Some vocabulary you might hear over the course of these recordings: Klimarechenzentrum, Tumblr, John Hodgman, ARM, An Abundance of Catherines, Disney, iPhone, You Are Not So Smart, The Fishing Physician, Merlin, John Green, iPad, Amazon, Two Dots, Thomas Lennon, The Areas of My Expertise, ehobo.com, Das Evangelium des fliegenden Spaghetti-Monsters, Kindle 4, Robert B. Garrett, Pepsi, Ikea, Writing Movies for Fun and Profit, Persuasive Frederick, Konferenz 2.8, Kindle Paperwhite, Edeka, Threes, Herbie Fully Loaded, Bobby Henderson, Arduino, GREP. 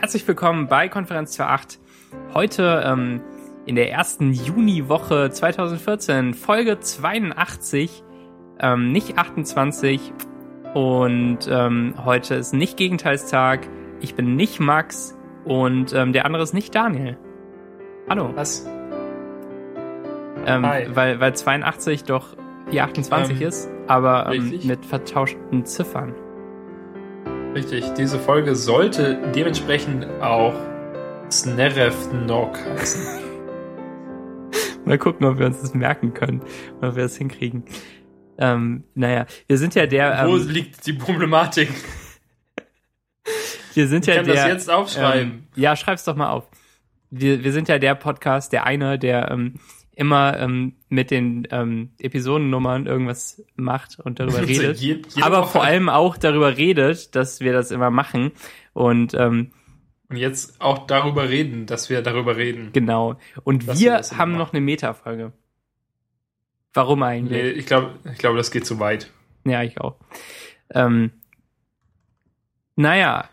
Herzlich willkommen bei Konferenz 2.8. Heute in der ersten Juniwoche 2014, Folge 82, nicht 28. Und heute ist nicht Gegenteilstag. Ich bin nicht Max und der andere ist nicht Daniel. Hallo. Was? Weil 82 doch die 28 ist, aber mit vertauschten Ziffern. Richtig, diese Folge sollte dementsprechend auch Snerev Nok heißen. Mal gucken, ob wir uns das merken können, ob wir das hinkriegen. Wir sind ja der... Wo liegt die Problematik? Wir sind ja der... Ich kann das jetzt aufschreiben. Ja, schreib's doch mal auf. Wir sind ja der Podcast, der immer mit den Episodennummern irgendwas macht und darüber redet. Aber vor allem auch darüber redet, dass wir das immer machen. Und jetzt auch darüber reden, dass wir darüber reden. Genau. Und wir haben noch eine Meta-Folge. Warum eigentlich? Nee, ich glaube, das geht zu weit. Ja, ich auch. Wo wir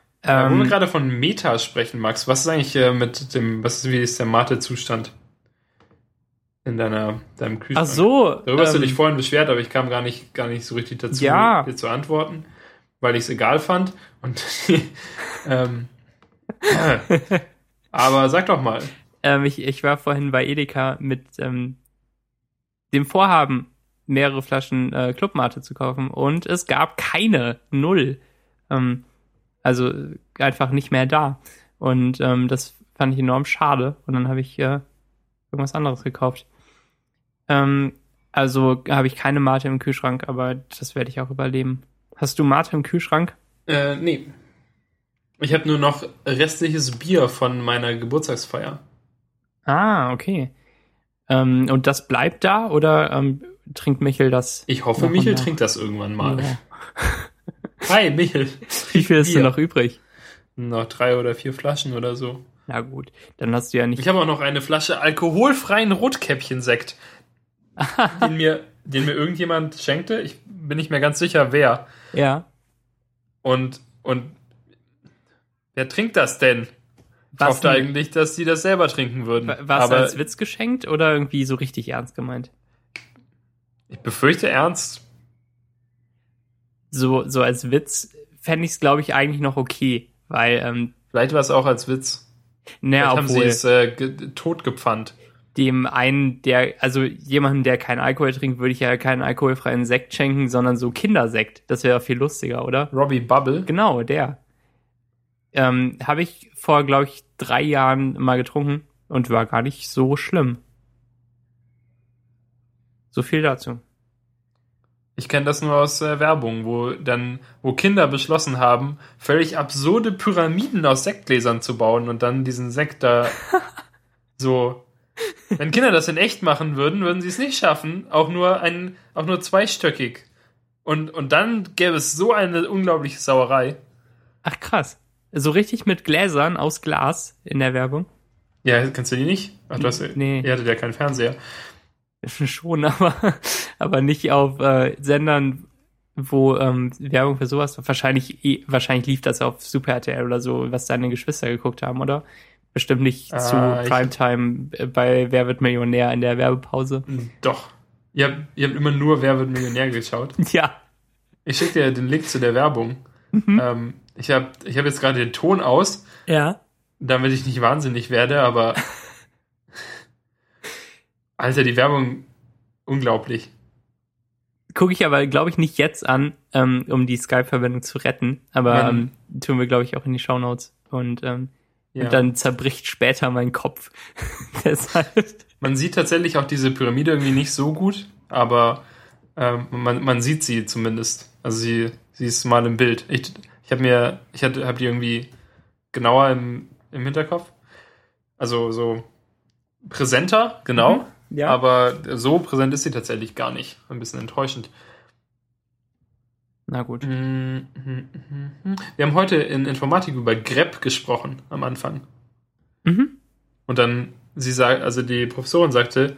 gerade von Meta sprechen, Max, was ist eigentlich wie ist der Mate-Zustand in deinem Kühlschrank? Ach so. Darüber hast du dich vorhin beschwert, aber ich kam gar nicht so richtig dazu, dir zu antworten, weil ich es egal fand. Und aber sag doch mal. Ich war vorhin bei Edeka mit dem Vorhaben, mehrere Flaschen Clubmate zu kaufen und es gab keine, 0. Also einfach nicht mehr da. Und das fand ich enorm schade. Und dann habe ich irgendwas anderes gekauft. Also habe ich keine Mate im Kühlschrank, aber das werde ich auch überleben. Hast du Mate im Kühlschrank? Nee. Ich habe nur noch restliches Bier von meiner Geburtstagsfeier. Ah, okay. Und das bleibt da oder trinkt Michel das? Ich hoffe, Michel trinkt das irgendwann mal. Ja. Hi, Michel. Wie viel ist denn noch übrig? Noch 3 oder 4 Flaschen oder so. Na gut, dann hast du ja nicht... Ich habe auch noch eine Flasche alkoholfreien Rotkäppchensekt, den mir irgendjemand schenkte. Ich bin nicht mehr ganz sicher, wer. Ja. Und wer trinkt das denn? Ich hoffe eigentlich, dass die das selber trinken würden. War es als Witz geschenkt oder irgendwie so richtig ernst gemeint? Ich befürchte ernst. So als Witz fände ich es, glaube ich, eigentlich noch okay, weil... vielleicht war es auch als Witz. Naja, obwohl... haben sie es totgepfannt. Dem einen, jemanden, der keinen Alkohol trinkt, würde ich ja keinen alkoholfreien Sekt schenken, sondern so Kindersekt. Das wäre viel lustiger, oder? Robbie Bubble? Genau, der. Habe ich vor, glaube ich, 3 Jahren mal getrunken und war gar nicht so schlimm. So viel dazu. Ich kenne das nur aus Werbung, wo Kinder beschlossen haben, völlig absurde Pyramiden aus Sektgläsern zu bauen und dann diesen Sekt da so. Wenn Kinder das in echt machen würden, würden sie es nicht schaffen, auch nur zweistöckig. Und dann gäbe es so eine unglaubliche Sauerei. Ach krass. So richtig mit Gläsern aus Glas in der Werbung? Ja, kannst du die nicht? Ach, du hast nee. Ihr hattet ja keinen Fernseher. Schon, aber nicht auf Sendern, wo Werbung für sowas war. Wahrscheinlich lief das auf Super RTL oder so, was deine Geschwister geguckt haben, oder? Bestimmt nicht zu Primetime bei Wer wird Millionär in der Werbepause. Doch. Ihr habt immer nur Wer wird Millionär geschaut. Ja. Ich schicke dir den Link zu der Werbung. Mhm. Ich hab jetzt gerade den Ton aus. Ja. Damit ich nicht wahnsinnig werde, aber... Alter, die Werbung, unglaublich. Gucke ich aber, glaube ich, nicht jetzt an, um die Skype-Verbindung zu retten. Aber tun wir, glaube ich, auch in die Shownotes. Und dann zerbricht später mein Kopf. Man sieht tatsächlich auch diese Pyramide irgendwie nicht so gut, aber man sieht sie zumindest. Also sie ist mal im Bild. Ich habe die irgendwie genauer im Hinterkopf. Also so präsenter, genau. Mhm. Ja. Aber so präsent ist sie tatsächlich gar nicht. Ein bisschen enttäuschend. Na gut. Wir haben heute in Informatik über GREP gesprochen am Anfang. Mhm. Und dann, die Professorin sagte,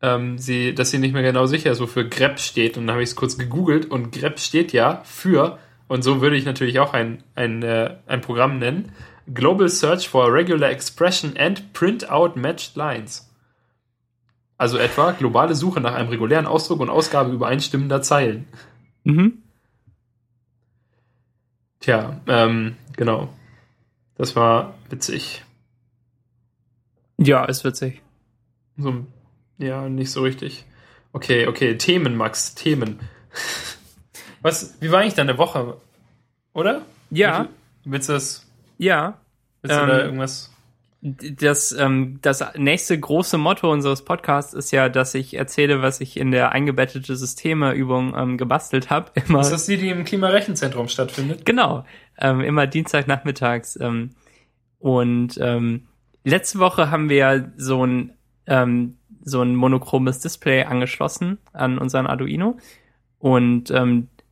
dass sie nicht mehr genau sicher ist, wofür GREP steht. Und dann habe ich es kurz gegoogelt und GREP steht ja für, und so würde ich natürlich auch ein Programm nennen, Global Search for Regular Expression and Print Out Matched Lines. Also etwa globale Suche nach einem regulären Ausdruck und Ausgabe übereinstimmender Zeilen. Mhm. Tja, genau. Das war witzig. Ja, ist witzig. So, ja, nicht so richtig. Okay. Themen, Max, Themen. Wie war eigentlich deine Woche? Oder? Ja. Willst du das? Ja. Willst du da irgendwas? Das nächste große Motto unseres Podcasts ist ja, dass ich erzähle, was ich in der eingebettete Systeme-Übung gebastelt habe. Ist das die im Klimarechenzentrum stattfindet? Genau. Immer Dienstagnachmittags. Letzte Woche haben wir ja so ein monochromes Display angeschlossen an unseren Arduino und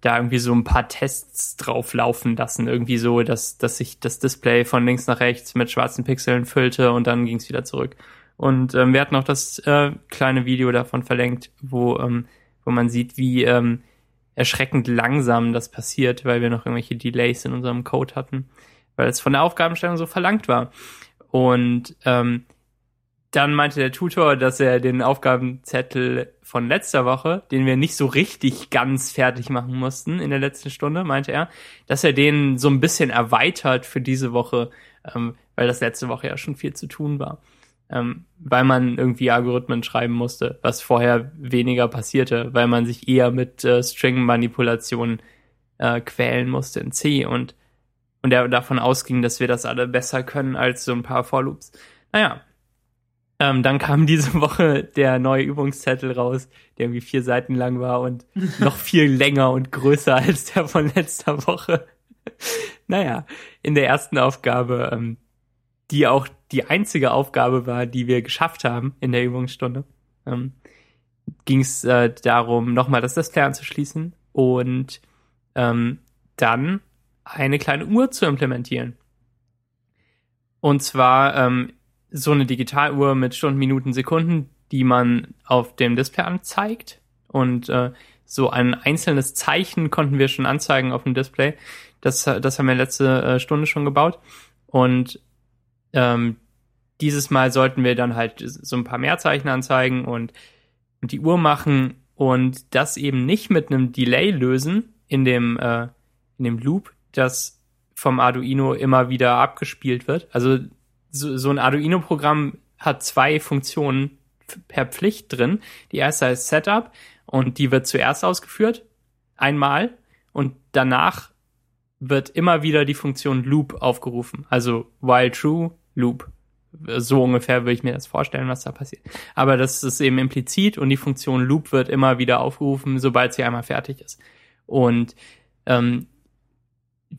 da irgendwie so ein paar Tests drauf laufen lassen. Irgendwie so, dass sich das Display von links nach rechts mit schwarzen Pixeln füllte und dann ging es wieder zurück. Und wir hatten auch das kleine Video davon verlinkt, wo man sieht, wie erschreckend langsam das passiert, weil wir noch irgendwelche Delays in unserem Code hatten, weil es von der Aufgabenstellung so verlangt war. Und dann meinte der Tutor, dass er den Aufgabenzettel von letzter Woche, den wir nicht so richtig ganz fertig machen mussten in der letzten Stunde, meinte er, dass er den so ein bisschen erweitert für diese Woche, weil das letzte Woche ja schon viel zu tun war. Weil man irgendwie Algorithmen schreiben musste, was vorher weniger passierte, weil man sich eher mit String-Manipulationen quälen musste in C und er davon ausging, dass wir das alle besser können als so ein paar Vorloops. Naja. Dann kam diese Woche der neue Übungszettel raus, der irgendwie 4 Seiten lang war und noch viel länger und größer als der von letzter Woche. Naja, in der ersten Aufgabe, die auch die einzige Aufgabe war, die wir geschafft haben in der Übungsstunde, ging es darum, nochmal das Display anzuschließen und dann eine kleine Uhr zu implementieren. Und zwar so eine Digitaluhr mit Stunden, Minuten, Sekunden, die man auf dem Display anzeigt. Und so ein einzelnes Zeichen konnten wir schon anzeigen auf dem Display. Das haben wir letzte Stunde schon gebaut. Und dieses Mal sollten wir dann halt so ein paar mehr Zeichen anzeigen und die Uhr machen und das eben nicht mit einem Delay lösen in dem Loop, das vom Arduino immer wieder abgespielt wird. Also so ein Arduino-Programm hat 2 Funktionen per Pflicht drin. Die erste heißt Setup und die wird zuerst ausgeführt, einmal, und danach wird immer wieder die Funktion Loop aufgerufen. Also while true, Loop. So ungefähr würde ich mir das vorstellen, was da passiert. Aber das ist eben implizit und die Funktion Loop wird immer wieder aufgerufen, sobald sie einmal fertig ist. Und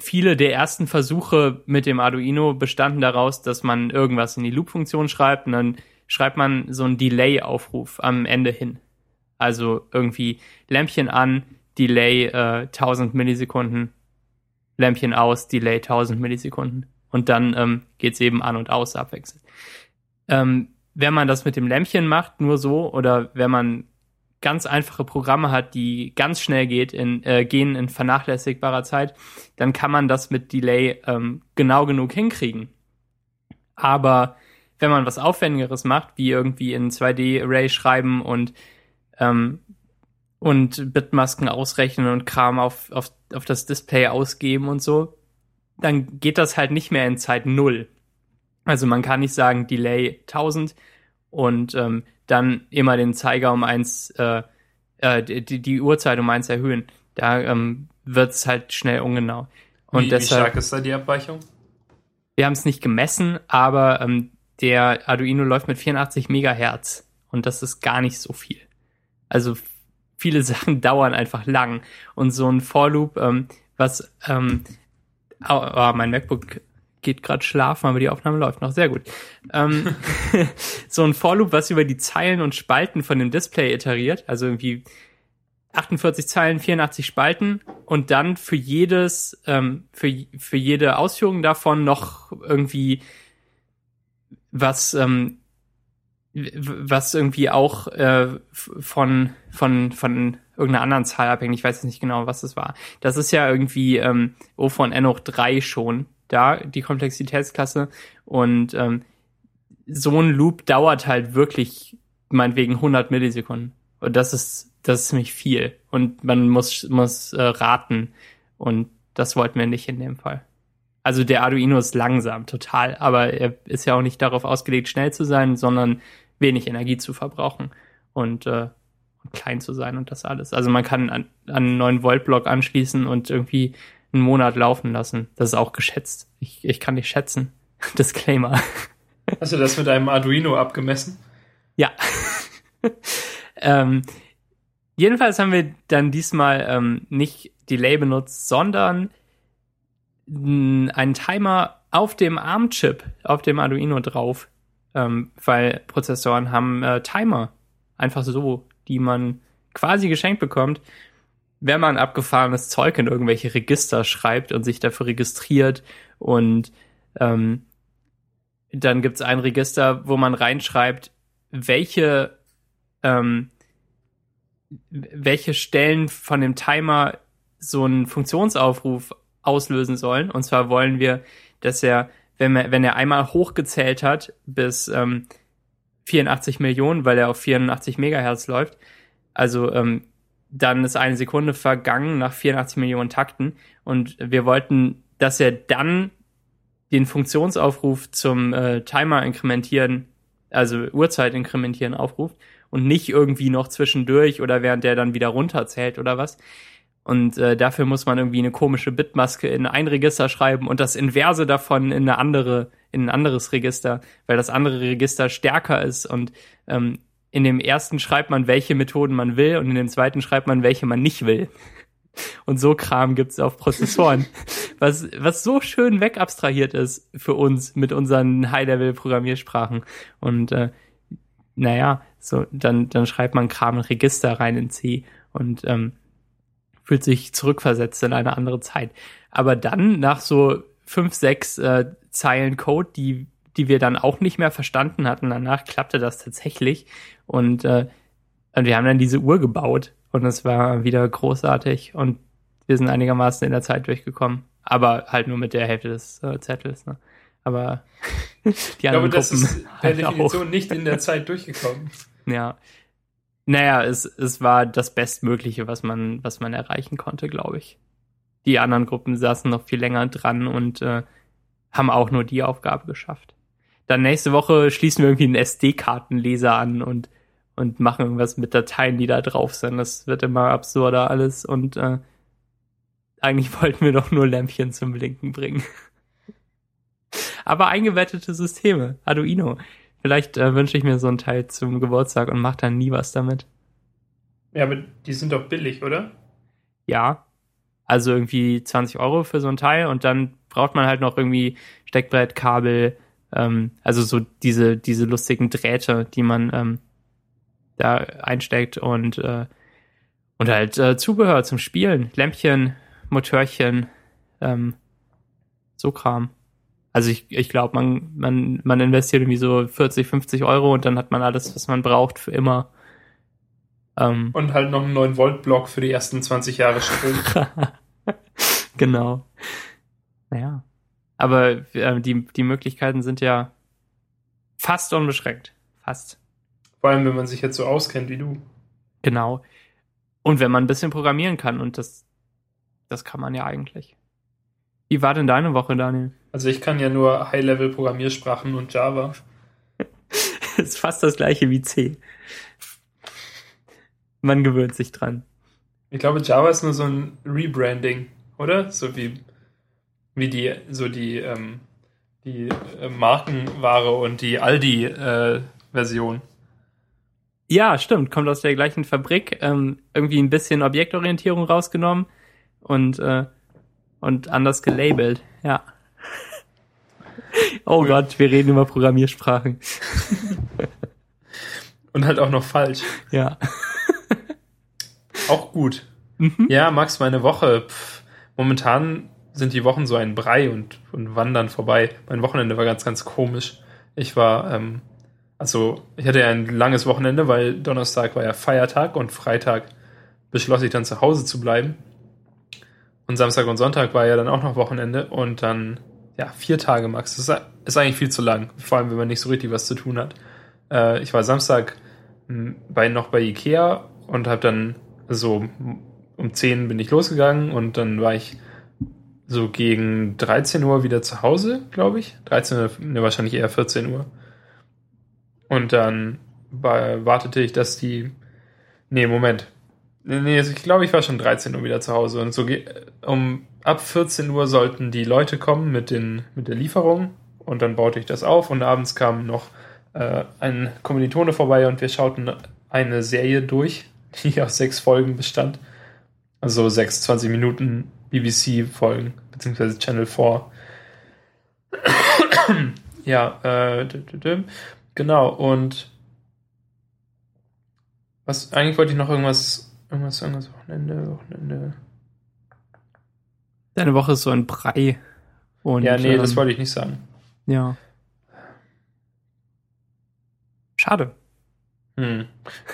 viele der ersten Versuche mit dem Arduino bestanden daraus, dass man irgendwas in die Loop-Funktion schreibt und dann schreibt man so einen Delay-Aufruf am Ende hin. Also irgendwie Lämpchen an, Delay 1000 Millisekunden, Lämpchen aus, Delay 1000 Millisekunden und dann geht's eben an und aus abwechselnd. Wenn man das mit dem Lämpchen macht, nur so, oder wenn man ganz einfache Programme hat, die ganz schnell gehen in vernachlässigbarer Zeit, dann kann man das mit Delay genau genug hinkriegen. Aber wenn man was Aufwendigeres macht, wie irgendwie in 2D-Array schreiben und Bitmasken ausrechnen und Kram auf das Display ausgeben und so, dann geht das halt nicht mehr in Zeit 0. Also man kann nicht sagen Delay 1000 und dann immer den Zeiger um 1, die Uhrzeit um 1 erhöhen. Da wird es halt schnell ungenau. Und deshalb, wie stark ist da die Abweichung? Wir haben es nicht gemessen, aber der Arduino läuft mit 84 Megahertz. Und das ist gar nicht so viel. Also viele Sachen dauern einfach lang. Und so ein Vorloop, mein MacBook geht gerade schlafen, aber die Aufnahme läuft noch. Sehr gut. So ein For-Loop, was über die Zeilen und Spalten von dem Display iteriert, also irgendwie 48 Zeilen, 84 Spalten und dann für jedes, für jede Ausführung davon noch irgendwie was irgendwie auch von irgendeiner anderen Zahl abhängig. Ich weiß jetzt nicht genau, was das war. Das ist ja irgendwie O von N hoch 3 schon. da die Komplexitätsklasse. Und so ein Loop dauert halt wirklich meinetwegen 100 Millisekunden. Und das ist ziemlich viel. Und man muss raten. Und das wollten wir nicht in dem Fall. Also der Arduino ist langsam, total. Aber er ist ja auch nicht darauf ausgelegt, schnell zu sein, sondern wenig Energie zu verbrauchen und klein zu sein und das alles. Also man kann an einen 9-Volt-Block anschließen und irgendwie einen Monat laufen lassen. Das ist auch geschätzt. Ich kann nicht schätzen. Disclaimer. Hast du das mit einem Arduino abgemessen? Ja. Jedenfalls haben wir dann diesmal nicht Delay benutzt, sondern einen Timer auf dem ARM-Chip, auf dem Arduino drauf, weil Prozessoren haben Timer. Einfach so, die man quasi geschenkt bekommt, wenn man abgefahrenes Zeug in irgendwelche Register schreibt und sich dafür registriert. Und dann gibt es ein Register, wo man reinschreibt, welche Stellen von dem Timer so einen Funktionsaufruf auslösen sollen. Und zwar wollen wir, dass er, wenn er einmal hochgezählt hat bis 84 Millionen, weil er auf 84 Megahertz läuft, also dann ist eine Sekunde vergangen nach 84 Millionen Takten. Und wir wollten, dass er dann den Funktionsaufruf zum Timer inkrementieren, also Uhrzeit inkrementieren aufruft und nicht irgendwie noch zwischendurch oder während der dann wieder runterzählt oder was. Und dafür muss man irgendwie eine komische Bitmaske in ein Register schreiben und das Inverse davon in ein anderes Register, weil das andere Register stärker ist. Und in dem ersten schreibt man, welche Methoden man will, und in dem zweiten schreibt man, welche man nicht will. Und so Kram gibt's auf Prozessoren, was so schön wegabstrahiert ist für uns mit unseren High-Level-Programmiersprachen. Und so dann schreibt man Kram in Register rein in C und fühlt sich zurückversetzt in eine andere Zeit. Aber dann, nach so 5, 6 Zeilen Code, die wir dann auch nicht mehr verstanden hatten, danach klappte das tatsächlich. Und wir haben dann diese Uhr gebaut. Und es war wieder großartig. Und wir sind einigermaßen in der Zeit durchgekommen. Aber halt nur mit der Hälfte des Zettels. Ne? Aber die anderen Gruppen... Ich glaube, das ist per Definition nicht in der Zeit durchgekommen. Ja. Naja, es war das Bestmögliche, was man erreichen konnte, glaube ich. Die anderen Gruppen saßen noch viel länger dran und haben auch nur die Aufgabe geschafft. Dann nächste Woche schließen wir irgendwie einen SD-Kartenleser an und machen irgendwas mit Dateien, die da drauf sind. Das wird immer absurder alles und eigentlich wollten wir doch nur Lämpchen zum Blinken bringen. Aber eingebettete Systeme, Arduino. Vielleicht wünsche ich mir so einen Teil zum Geburtstag und mache dann nie was damit. Ja, aber die sind doch billig, oder? Ja, also irgendwie 20 Euro für so ein Teil und dann braucht man halt noch irgendwie Steckbrett, Kabel, also so diese lustigen Drähte, die man da einsteckt und halt Zubehör zum Spielen, Lämpchen, Motörchen, so Kram. Also ich glaube, man investiert irgendwie so 40, 50 Euro und dann hat man alles, was man braucht, für immer. Und halt noch einen 9-Volt-Block für die ersten 20 Jahre Strom. Genau. Naja. Aber die Möglichkeiten sind ja fast unbeschränkt. Fast. Vor allem, wenn man sich jetzt so auskennt wie du. Genau. Und wenn man ein bisschen programmieren kann. Und das kann man ja eigentlich. Wie war denn deine Woche, Daniel? Also ich kann ja nur High-Level-Programmiersprachen und Java. Das ist fast das gleiche wie C. Man gewöhnt sich dran. Ich glaube, Java ist nur so ein Rebranding, oder? So wie die Markenware und die Aldi-Version. Ja, stimmt. Kommt aus der gleichen Fabrik. Irgendwie ein bisschen Objektorientierung rausgenommen und anders gelabelt. Ja. Oh cool. Gott, wir reden über Programmiersprachen. Und halt auch noch falsch. Ja. Auch gut. Mhm. Ja, Max, meine Woche. Momentan sind die Wochen so ein Brei und wandern vorbei. Mein Wochenende war ganz, ganz komisch. Ich hatte ja ein langes Wochenende, weil Donnerstag war ja Feiertag und Freitag beschloss ich dann zu Hause zu bleiben. Und Samstag und Sonntag war ja dann auch noch Wochenende und dann ja, 4 Tage max. Das ist eigentlich viel zu lang. Vor allem, wenn man nicht so richtig was zu tun hat. Ich war Samstag noch bei Ikea und habe dann so um 10 bin ich losgegangen und dann war ich so gegen 13 Uhr wieder zu Hause, glaube ich. 13 Uhr, ne, wahrscheinlich eher 14 Uhr. Und dann wartete ich, dass die... ich glaube, ich war schon 13 Uhr wieder zu Hause. Und so ab 14 Uhr sollten die Leute kommen mit der Lieferung. Und dann baute ich das auf. Und abends kam noch ein Kommilitone vorbei und wir schauten eine Serie durch, die aus 6 Folgen bestand. Also 6 20-Minuten BBC-Folgen, beziehungsweise Channel 4. Ja, genau. Und was, eigentlich wollte ich noch irgendwas Wochenende. Deine Woche ist so ein Brei. Und ja, nee, das wollte ich nicht sagen. Ja. Schade.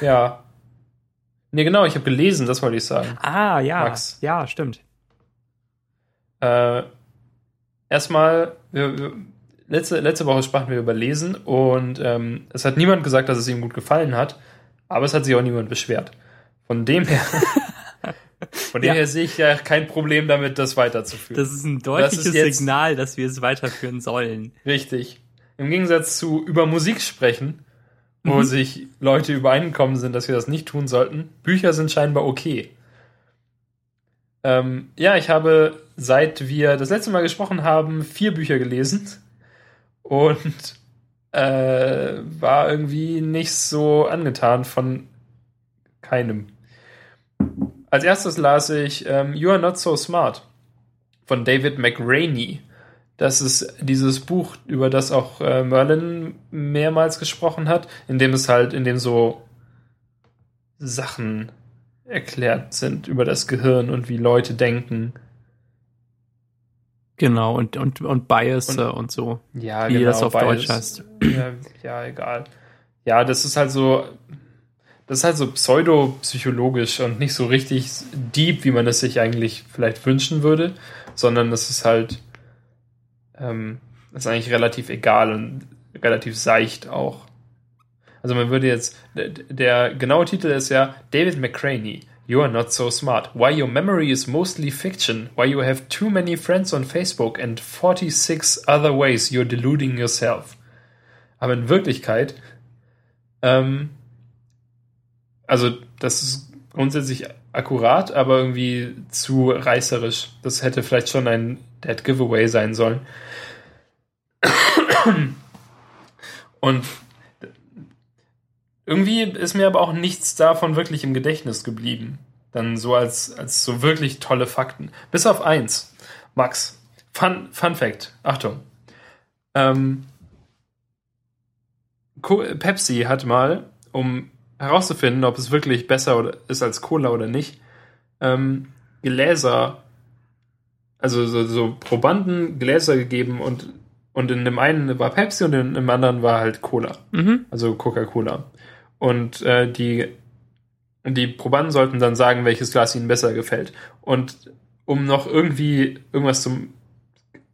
Ja. Nee, genau, ich habe gelesen, das wollte ich sagen. Ah, ja. Max. Ja, stimmt. Erstmal, letzte Woche sprachen wir über Lesen und es hat niemand gesagt, dass es ihm gut gefallen hat, aber es hat sich auch niemand beschwert. Von dem her sehe ich ja kein Problem damit, das weiterzuführen. Das ist ein deutliches Signal, dass wir es weiterführen sollen. Richtig. Im Gegensatz zu über Musik sprechen, wo sich Leute übereingekommen sind, dass wir das nicht tun sollten. Bücher sind scheinbar okay. Ja, ich habe, seit wir das letzte Mal gesprochen haben, 4 Bücher gelesen und war irgendwie nicht so angetan von keinem. Als erstes las ich You Are Not So Smart von David McRaney. Das ist dieses Buch, über das auch Merlin mehrmals gesprochen hat, in dem so Sachen erklärt sind über das Gehirn und wie Leute denken. Genau, und Bias und so. Ja, wie genau, das auf Bias, Deutsch heißt. Ja, egal. Ja, das ist halt so pseudopsychologisch und nicht so richtig deep, wie man es sich eigentlich vielleicht wünschen würde, sondern das ist halt das ist eigentlich relativ egal und relativ seicht auch. Also man würde jetzt, der genaue Titel ist ja David McRaney, You Are Not So Smart, Why Your Memory is Mostly Fiction, Why You Have Too Many Friends on Facebook and 46 Other Ways You're Deluding Yourself. Aber in Wirklichkeit, also das ist grundsätzlich akkurat, aber irgendwie zu reißerisch. Das hätte vielleicht schon ein Dead Giveaway sein sollen. Und irgendwie ist mir aber auch nichts davon wirklich im Gedächtnis geblieben. Dann so als so wirklich tolle Fakten. Bis auf 1. Max, Fun Fact, Achtung. Pepsi hat mal, um herauszufinden, ob es wirklich besser ist als Cola oder nicht, Gläser, also so Probanden Gläser gegeben und in dem einen war Pepsi und in dem anderen war halt Cola, also Coca-Cola. Und die Probanden sollten dann sagen, welches Glas ihnen besser gefällt. Und um noch irgendwie irgendwas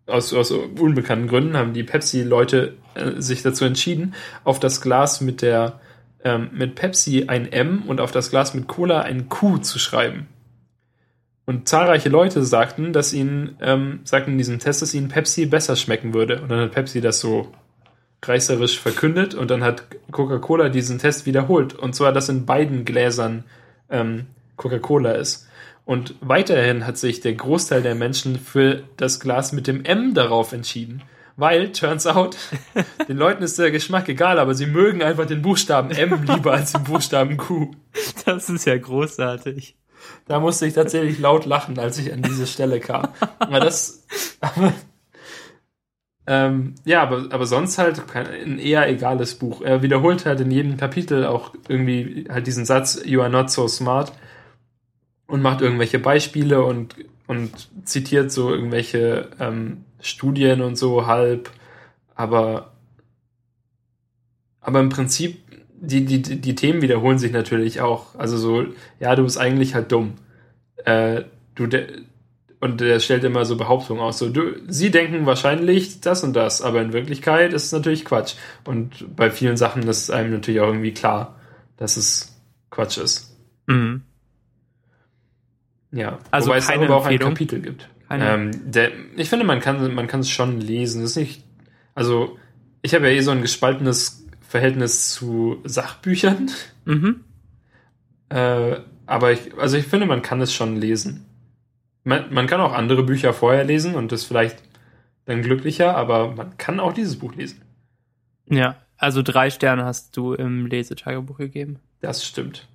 aus unbekannten Gründen haben die Pepsi-Leute sich dazu entschieden, auf das Glas mit Pepsi ein M und auf das Glas mit Cola ein Q zu schreiben. Und zahlreiche Leute sagten, dass ihnen, sagten in diesem Test, dass ihnen Pepsi besser schmecken würde. Und dann hat Pepsi das so reißerisch verkündet und dann hat Coca-Cola diesen Test wiederholt. Und zwar, dass in beiden Gläsern Coca-Cola ist. Und weiterhin hat sich der Großteil der Menschen für das Glas mit dem M darauf entschieden. Weil, turns out, den Leuten ist der Geschmack egal, aber sie mögen einfach den Buchstaben M lieber als den Buchstaben Q. Das ist ja großartig. Da musste ich tatsächlich laut lachen, als ich an diese Stelle kam. Aber sonst halt ein eher egales Buch. Er wiederholt halt in jedem Kapitel auch irgendwie halt diesen Satz, You are not so smart, und macht irgendwelche Beispiele und zitiert so irgendwelche Studien und so halb, aber im Prinzip die Themen wiederholen sich natürlich auch, also so, ja, du bist eigentlich halt dumm, und der stellt immer so Behauptungen aus, so, sie denken wahrscheinlich das und das, aber in Wirklichkeit ist es natürlich Quatsch. Und bei vielen Sachen ist einem natürlich auch irgendwie klar, dass es Quatsch ist. Mhm. Ja, also wobei es darüber auch ein Kapitel gibt. Ich finde, man kann es schon lesen. Das ist nicht, also ich habe ja so ein gespaltenes Verhältnis zu Sachbüchern. Mhm. Aber ich finde, man kann es schon lesen. Man kann auch andere Bücher vorher lesen und ist vielleicht dann glücklicher, aber man kann auch dieses Buch lesen. Ja, also 3 Sterne hast du im Lesetagebuch gegeben. Das stimmt.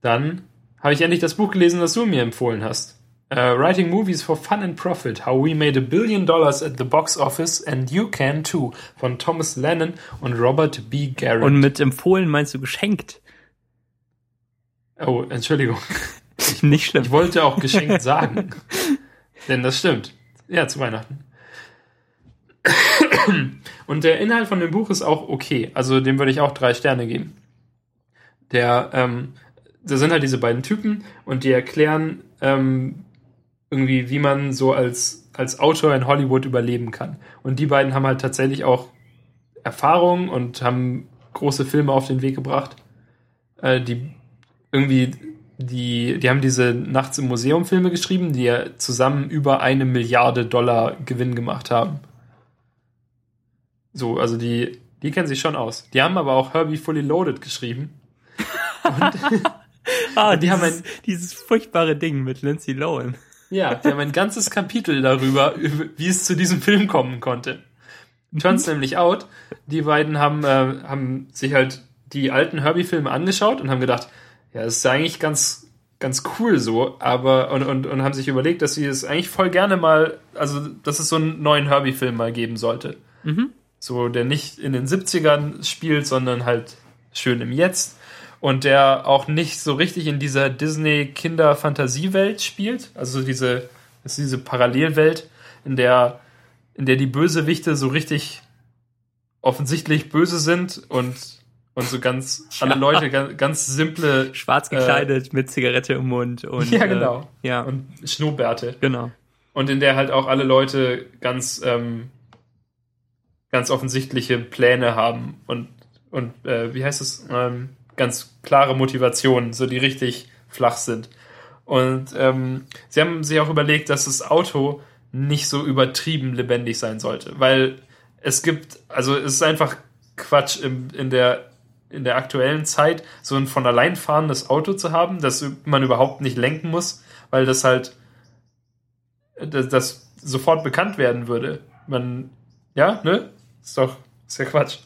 Dann habe ich endlich das Buch gelesen, das du mir empfohlen hast. Writing Movies for Fun and Profit, How We Made $1 Billion at the Box Office and You Can Too von Thomas Lennon und Robert B. Garrett. Und mit empfohlen meinst du geschenkt? Oh, Entschuldigung. Nicht schlimm. Ich wollte auch geschenkt sagen. Denn das stimmt. Ja, zu Weihnachten. Und der Inhalt von dem Buch ist auch okay. Also dem würde ich auch 3 Sterne geben. Da sind halt diese beiden Typen und die erklären irgendwie, wie man so als Autor in Hollywood überleben kann. Und die beiden haben halt tatsächlich auch Erfahrung und haben große Filme auf den Weg gebracht. Die haben diese Nachts im Museum Filme geschrieben, die ja zusammen über $1 Milliarde Gewinn gemacht haben. So, also die kennen sich schon aus. Die haben aber auch Herbie Fully Loaded geschrieben. Und dieses furchtbare Ding mit Lindsay Lohan. Ja, die haben ein ganzes Kapitel darüber, wie es zu diesem Film kommen konnte. Turns nämlich out, die beiden haben sich halt die alten Herbie-Filme angeschaut und haben gedacht, ja, das ist eigentlich ganz, ganz cool so, aber und haben sich überlegt, dass sie es eigentlich voll gerne mal, also dass es so einen neuen Herbie-Film mal geben sollte. Mhm. So, der nicht in den 70ern spielt, sondern halt schön im Jetzt. Und der auch nicht so richtig in dieser Disney-Kinder-Fantasiewelt spielt. Also diese Parallelwelt, in der die Bösewichte so richtig offensichtlich böse sind und so ganz alle Leute, ganz simple. Schwarz gekleidet, mit Zigarette im Mund und ja, genau. Ja. Und Schnurrbärte. Genau. Und in der halt auch alle Leute ganz, ganz offensichtliche Pläne haben und wie heißt es? Ganz klare Motivationen, so die richtig flach sind. Und sie haben sich auch überlegt, dass das Auto nicht so übertrieben lebendig sein sollte, weil es ist einfach Quatsch in der aktuellen Zeit, so ein von allein fahrendes Auto zu haben, das man überhaupt nicht lenken muss, weil das halt das sofort bekannt werden würde. Ist ja Quatsch.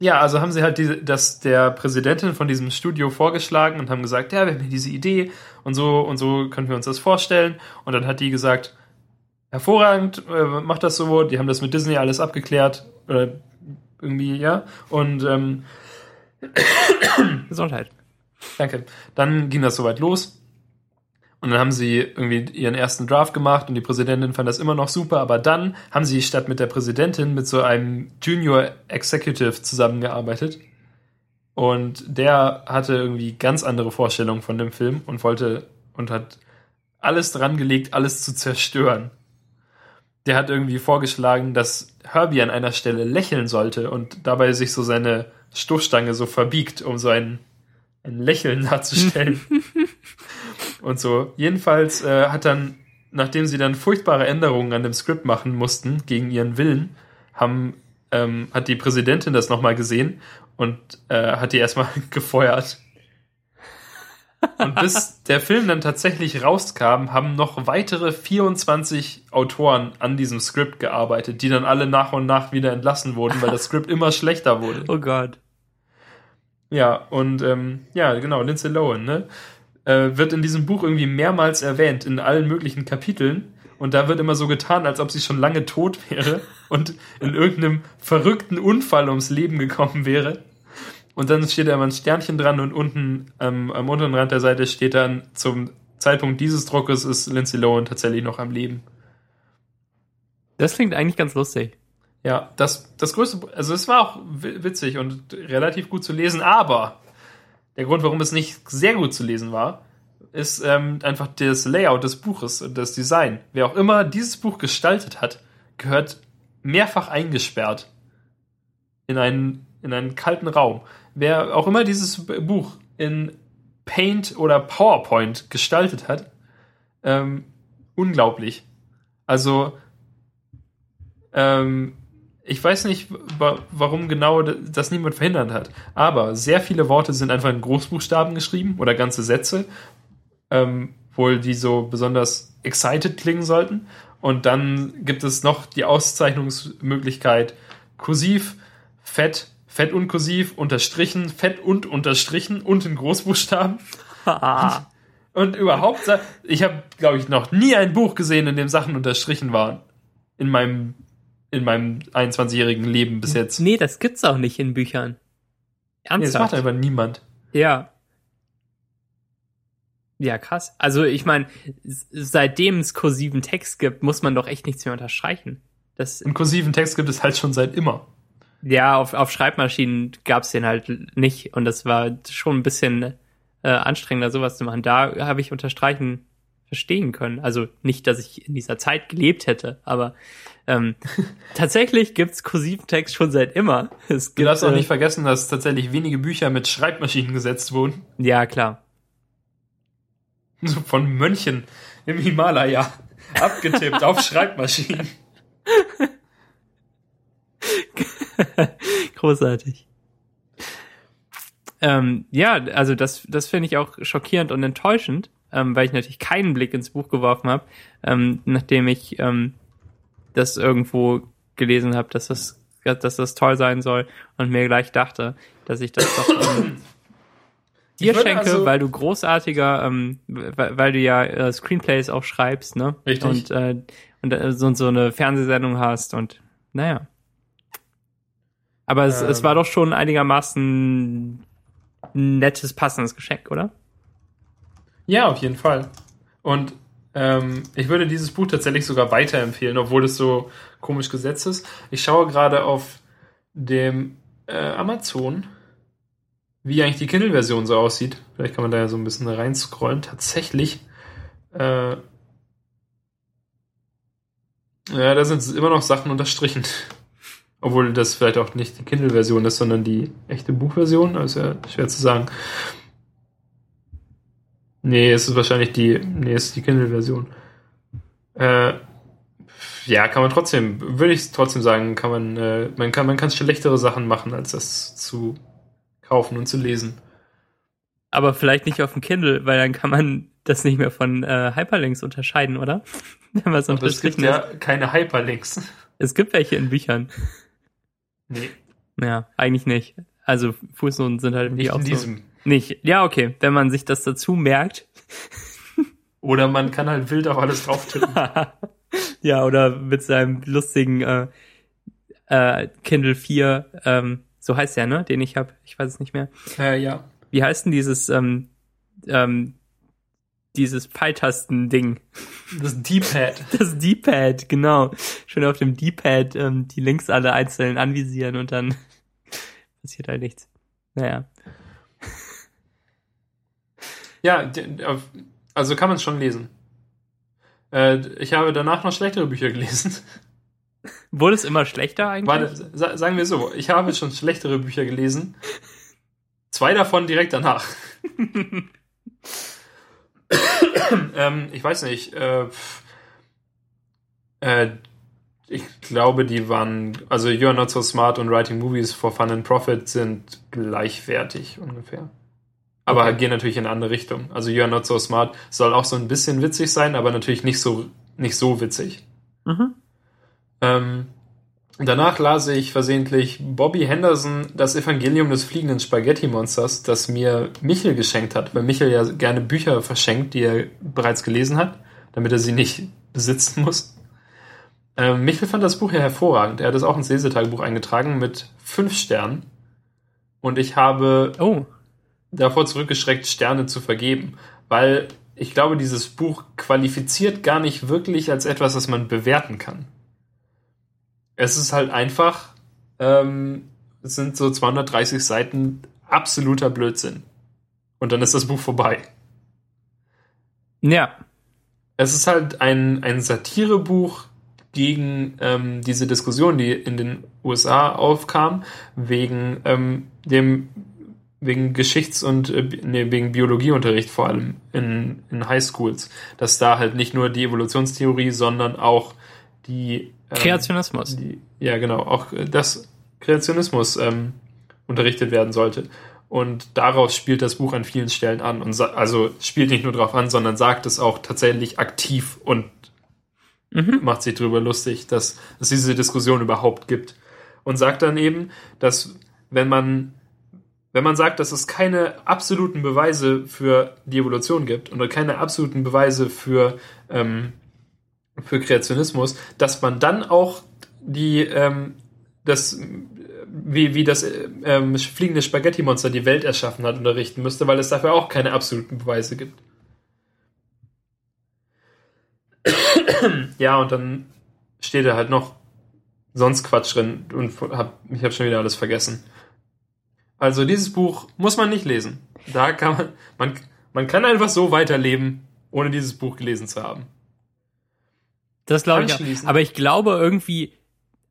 Ja, also haben sie halt das der Präsidentin von diesem Studio vorgeschlagen und haben gesagt, ja, wir haben hier diese Idee und so können wir uns das vorstellen. Und dann hat die gesagt, hervorragend, macht das so. Die haben das mit Disney alles abgeklärt oder irgendwie, ja. Und Gesundheit. Danke. Dann ging das soweit los. Und dann haben sie irgendwie ihren ersten Draft gemacht und die Präsidentin fand das immer noch super, aber dann haben sie statt mit der Präsidentin mit so einem Junior Executive zusammengearbeitet und der hatte irgendwie ganz andere Vorstellungen von dem Film und hat alles dran gelegt, alles zu zerstören. Der hat irgendwie vorgeschlagen, dass Herbie an einer Stelle lächeln sollte und dabei sich so seine Stoßstange so verbiegt, um so ein Lächeln darzustellen. Und so. Jedenfalls hat dann, nachdem sie dann furchtbare Änderungen an dem Skript machen mussten, gegen ihren Willen, hat die Präsidentin das nochmal gesehen und hat die erstmal gefeuert. Und bis der Film dann tatsächlich rauskam, haben noch weitere 24 Autoren an diesem Skript gearbeitet, die dann alle nach und nach wieder entlassen wurden, weil das Skript immer schlechter wurde. Oh Gott. Ja, und ja, genau, Lindsay Lohan, ne? Wird in diesem Buch irgendwie mehrmals erwähnt, in allen möglichen Kapiteln. Und da wird immer so getan, als ob sie schon lange tot wäre und in irgendeinem verrückten Unfall ums Leben gekommen wäre. Und dann steht da immer ein Sternchen dran und unten am unteren Rand der Seite steht dann, zum Zeitpunkt dieses Druckes ist Lindsay Lohan tatsächlich noch am Leben. Das klingt eigentlich ganz lustig. Ja, das größte, also es war auch witzig und relativ gut zu lesen, aber der Grund, warum es nicht sehr gut zu lesen war, ist einfach das Layout des Buches und das Design. Wer auch immer dieses Buch gestaltet hat, gehört mehrfach eingesperrt in einen kalten Raum. Wer auch immer dieses Buch in Paint oder PowerPoint gestaltet hat, unglaublich. Also, ich weiß nicht, warum genau das niemand verhindert hat, aber sehr viele Worte sind einfach in Großbuchstaben geschrieben oder ganze Sätze, wohl die so besonders excited klingen sollten. Und dann gibt es noch die Auszeichnungsmöglichkeit kursiv, fett, fett und kursiv, unterstrichen, fett und unterstrichen und in Großbuchstaben. Und überhaupt, ich habe, glaube ich, noch nie ein Buch gesehen, in dem Sachen unterstrichen waren. In meinem 21-jährigen Leben bis jetzt. Nee, das gibt's auch nicht in Büchern. Ernsthaft? Nee, das macht einfach niemand. Ja. Ja, krass. Also, ich meine, seitdem es kursiven Text gibt, muss man doch echt nichts mehr unterstreichen. Und kursiven Text gibt es halt schon seit immer. Ja, auf Schreibmaschinen gab's den halt nicht. Und das war schon ein bisschen anstrengender, sowas zu machen. Da habe ich unterstreichen verstehen können. Also nicht, dass ich in dieser Zeit gelebt hätte, aber tatsächlich gibt es kursiven Text schon seit immer. Du darfst auch nicht vergessen, dass tatsächlich wenige Bücher mit Schreibmaschinen gesetzt wurden. Ja, klar. Von Mönchen im Himalaya abgetippt auf Schreibmaschinen. Großartig. Ja, also das finde ich auch schockierend und enttäuschend, weil ich natürlich keinen Blick ins Buch geworfen habe, nachdem ich das irgendwo gelesen habe, dass das toll sein soll und mir gleich dachte, dass ich das doch dir schenke, also, weil du großartiger, weil du ja Screenplays auch schreibst, ne? Richtig. Und so eine Fernsehsendung hast und naja. Aber es war doch schon einigermaßen ein nettes, passendes Geschenk, oder? Ja, auf jeden Fall. Und ich würde dieses Buch tatsächlich sogar weiterempfehlen, obwohl es so komisch gesetzt ist. Ich schaue gerade auf dem Amazon, wie eigentlich die Kindle-Version so aussieht. Vielleicht kann man da ja so ein bisschen reinscrollen. Tatsächlich. Ja, da sind immer noch Sachen unterstrichen. Obwohl das vielleicht auch nicht die Kindle-Version ist, sondern die echte Buchversion. Das ist ja schwer zu sagen. Nee, es ist wahrscheinlich die Kindle-Version. Ja, kann man trotzdem, würde ich trotzdem sagen, man kann schlechtere Sachen machen, als das zu kaufen und zu lesen. Aber vielleicht nicht auf dem Kindle, weil dann kann man das nicht mehr von Hyperlinks unterscheiden, oder? Wenn man so unterstrichen ist. Es gibt ja keine Hyperlinks. Es gibt welche in Büchern. Nee. Ja, eigentlich nicht. Also Fußnoten sind halt nicht auch in diesem. So. Nicht. Ja, okay. Wenn man sich das dazu merkt. Oder man kann halt wild auf alles drauf tippen. Ja, oder mit seinem lustigen Kindle 4, so heißt der, ne? Den ich habe. Ich weiß es nicht mehr. Ja. Wie heißt denn dieses Pfeiltasten-Ding? Das D-Pad. Das D-Pad, genau. Schön auf dem D-Pad die Links alle einzeln anvisieren und dann passiert halt nichts. Naja. Ja, also kann man es schon lesen. Ich habe danach noch schlechtere Bücher gelesen. Wurde es immer schlechter eigentlich? Warte, sagen wir so, ich habe schon schlechtere Bücher gelesen. 2 davon direkt danach. Ich weiß nicht. Ich glaube, die waren... Also You Are Not So Smart und Writing Movies for Fun and Profit sind gleichwertig ungefähr. Aber okay. Gehen natürlich in eine andere Richtung. Also You Are Not So Smart soll auch so ein bisschen witzig sein, aber natürlich nicht so witzig. Mhm. Danach las ich versehentlich Bobby Henderson, das Evangelium des fliegenden Spaghetti-Monsters, das mir Michel geschenkt hat, weil Michel ja gerne Bücher verschenkt, die er bereits gelesen hat, damit er sie nicht besitzen muss. Michel fand das Buch ja hervorragend. Er hat es auch ins Lesetagebuch eingetragen mit 5 Sternen. Und ich habe... Oh. davor zurückgeschreckt, Sterne zu vergeben, weil ich glaube, dieses Buch qualifiziert gar nicht wirklich als etwas, das man bewerten kann. Es ist halt einfach, es sind so 230 Seiten absoluter Blödsinn. Und dann ist das Buch vorbei. Ja. Es ist halt ein Satirebuch gegen diese Diskussion, die in den USA aufkam, wegen Geschichts- und wegen Biologieunterricht vor allem in Highschools, dass da halt nicht nur die Evolutionstheorie, sondern auch die Kreationismus. Auch das Kreationismus unterrichtet werden sollte. Und daraus spielt das Buch an vielen Stellen an. Und also spielt nicht nur drauf an, sondern sagt es auch tatsächlich aktiv und macht sich drüber lustig, dass es diese Diskussion überhaupt gibt. Und sagt dann eben, dass wenn man sagt, dass es keine absoluten Beweise für die Evolution gibt und keine absoluten Beweise für Kreationismus, dass man dann auch das fliegende Spaghetti-Monster die Welt erschaffen hat, unterrichten müsste, weil es dafür auch keine absoluten Beweise gibt. Ja, und dann steht da halt noch sonst Quatsch drin und ich habe schon wieder alles vergessen. Also dieses Buch muss man nicht lesen. Da kann man kann einfach so weiterleben, ohne dieses Buch gelesen zu haben. Das glaube ich auch. Aber ich glaube irgendwie,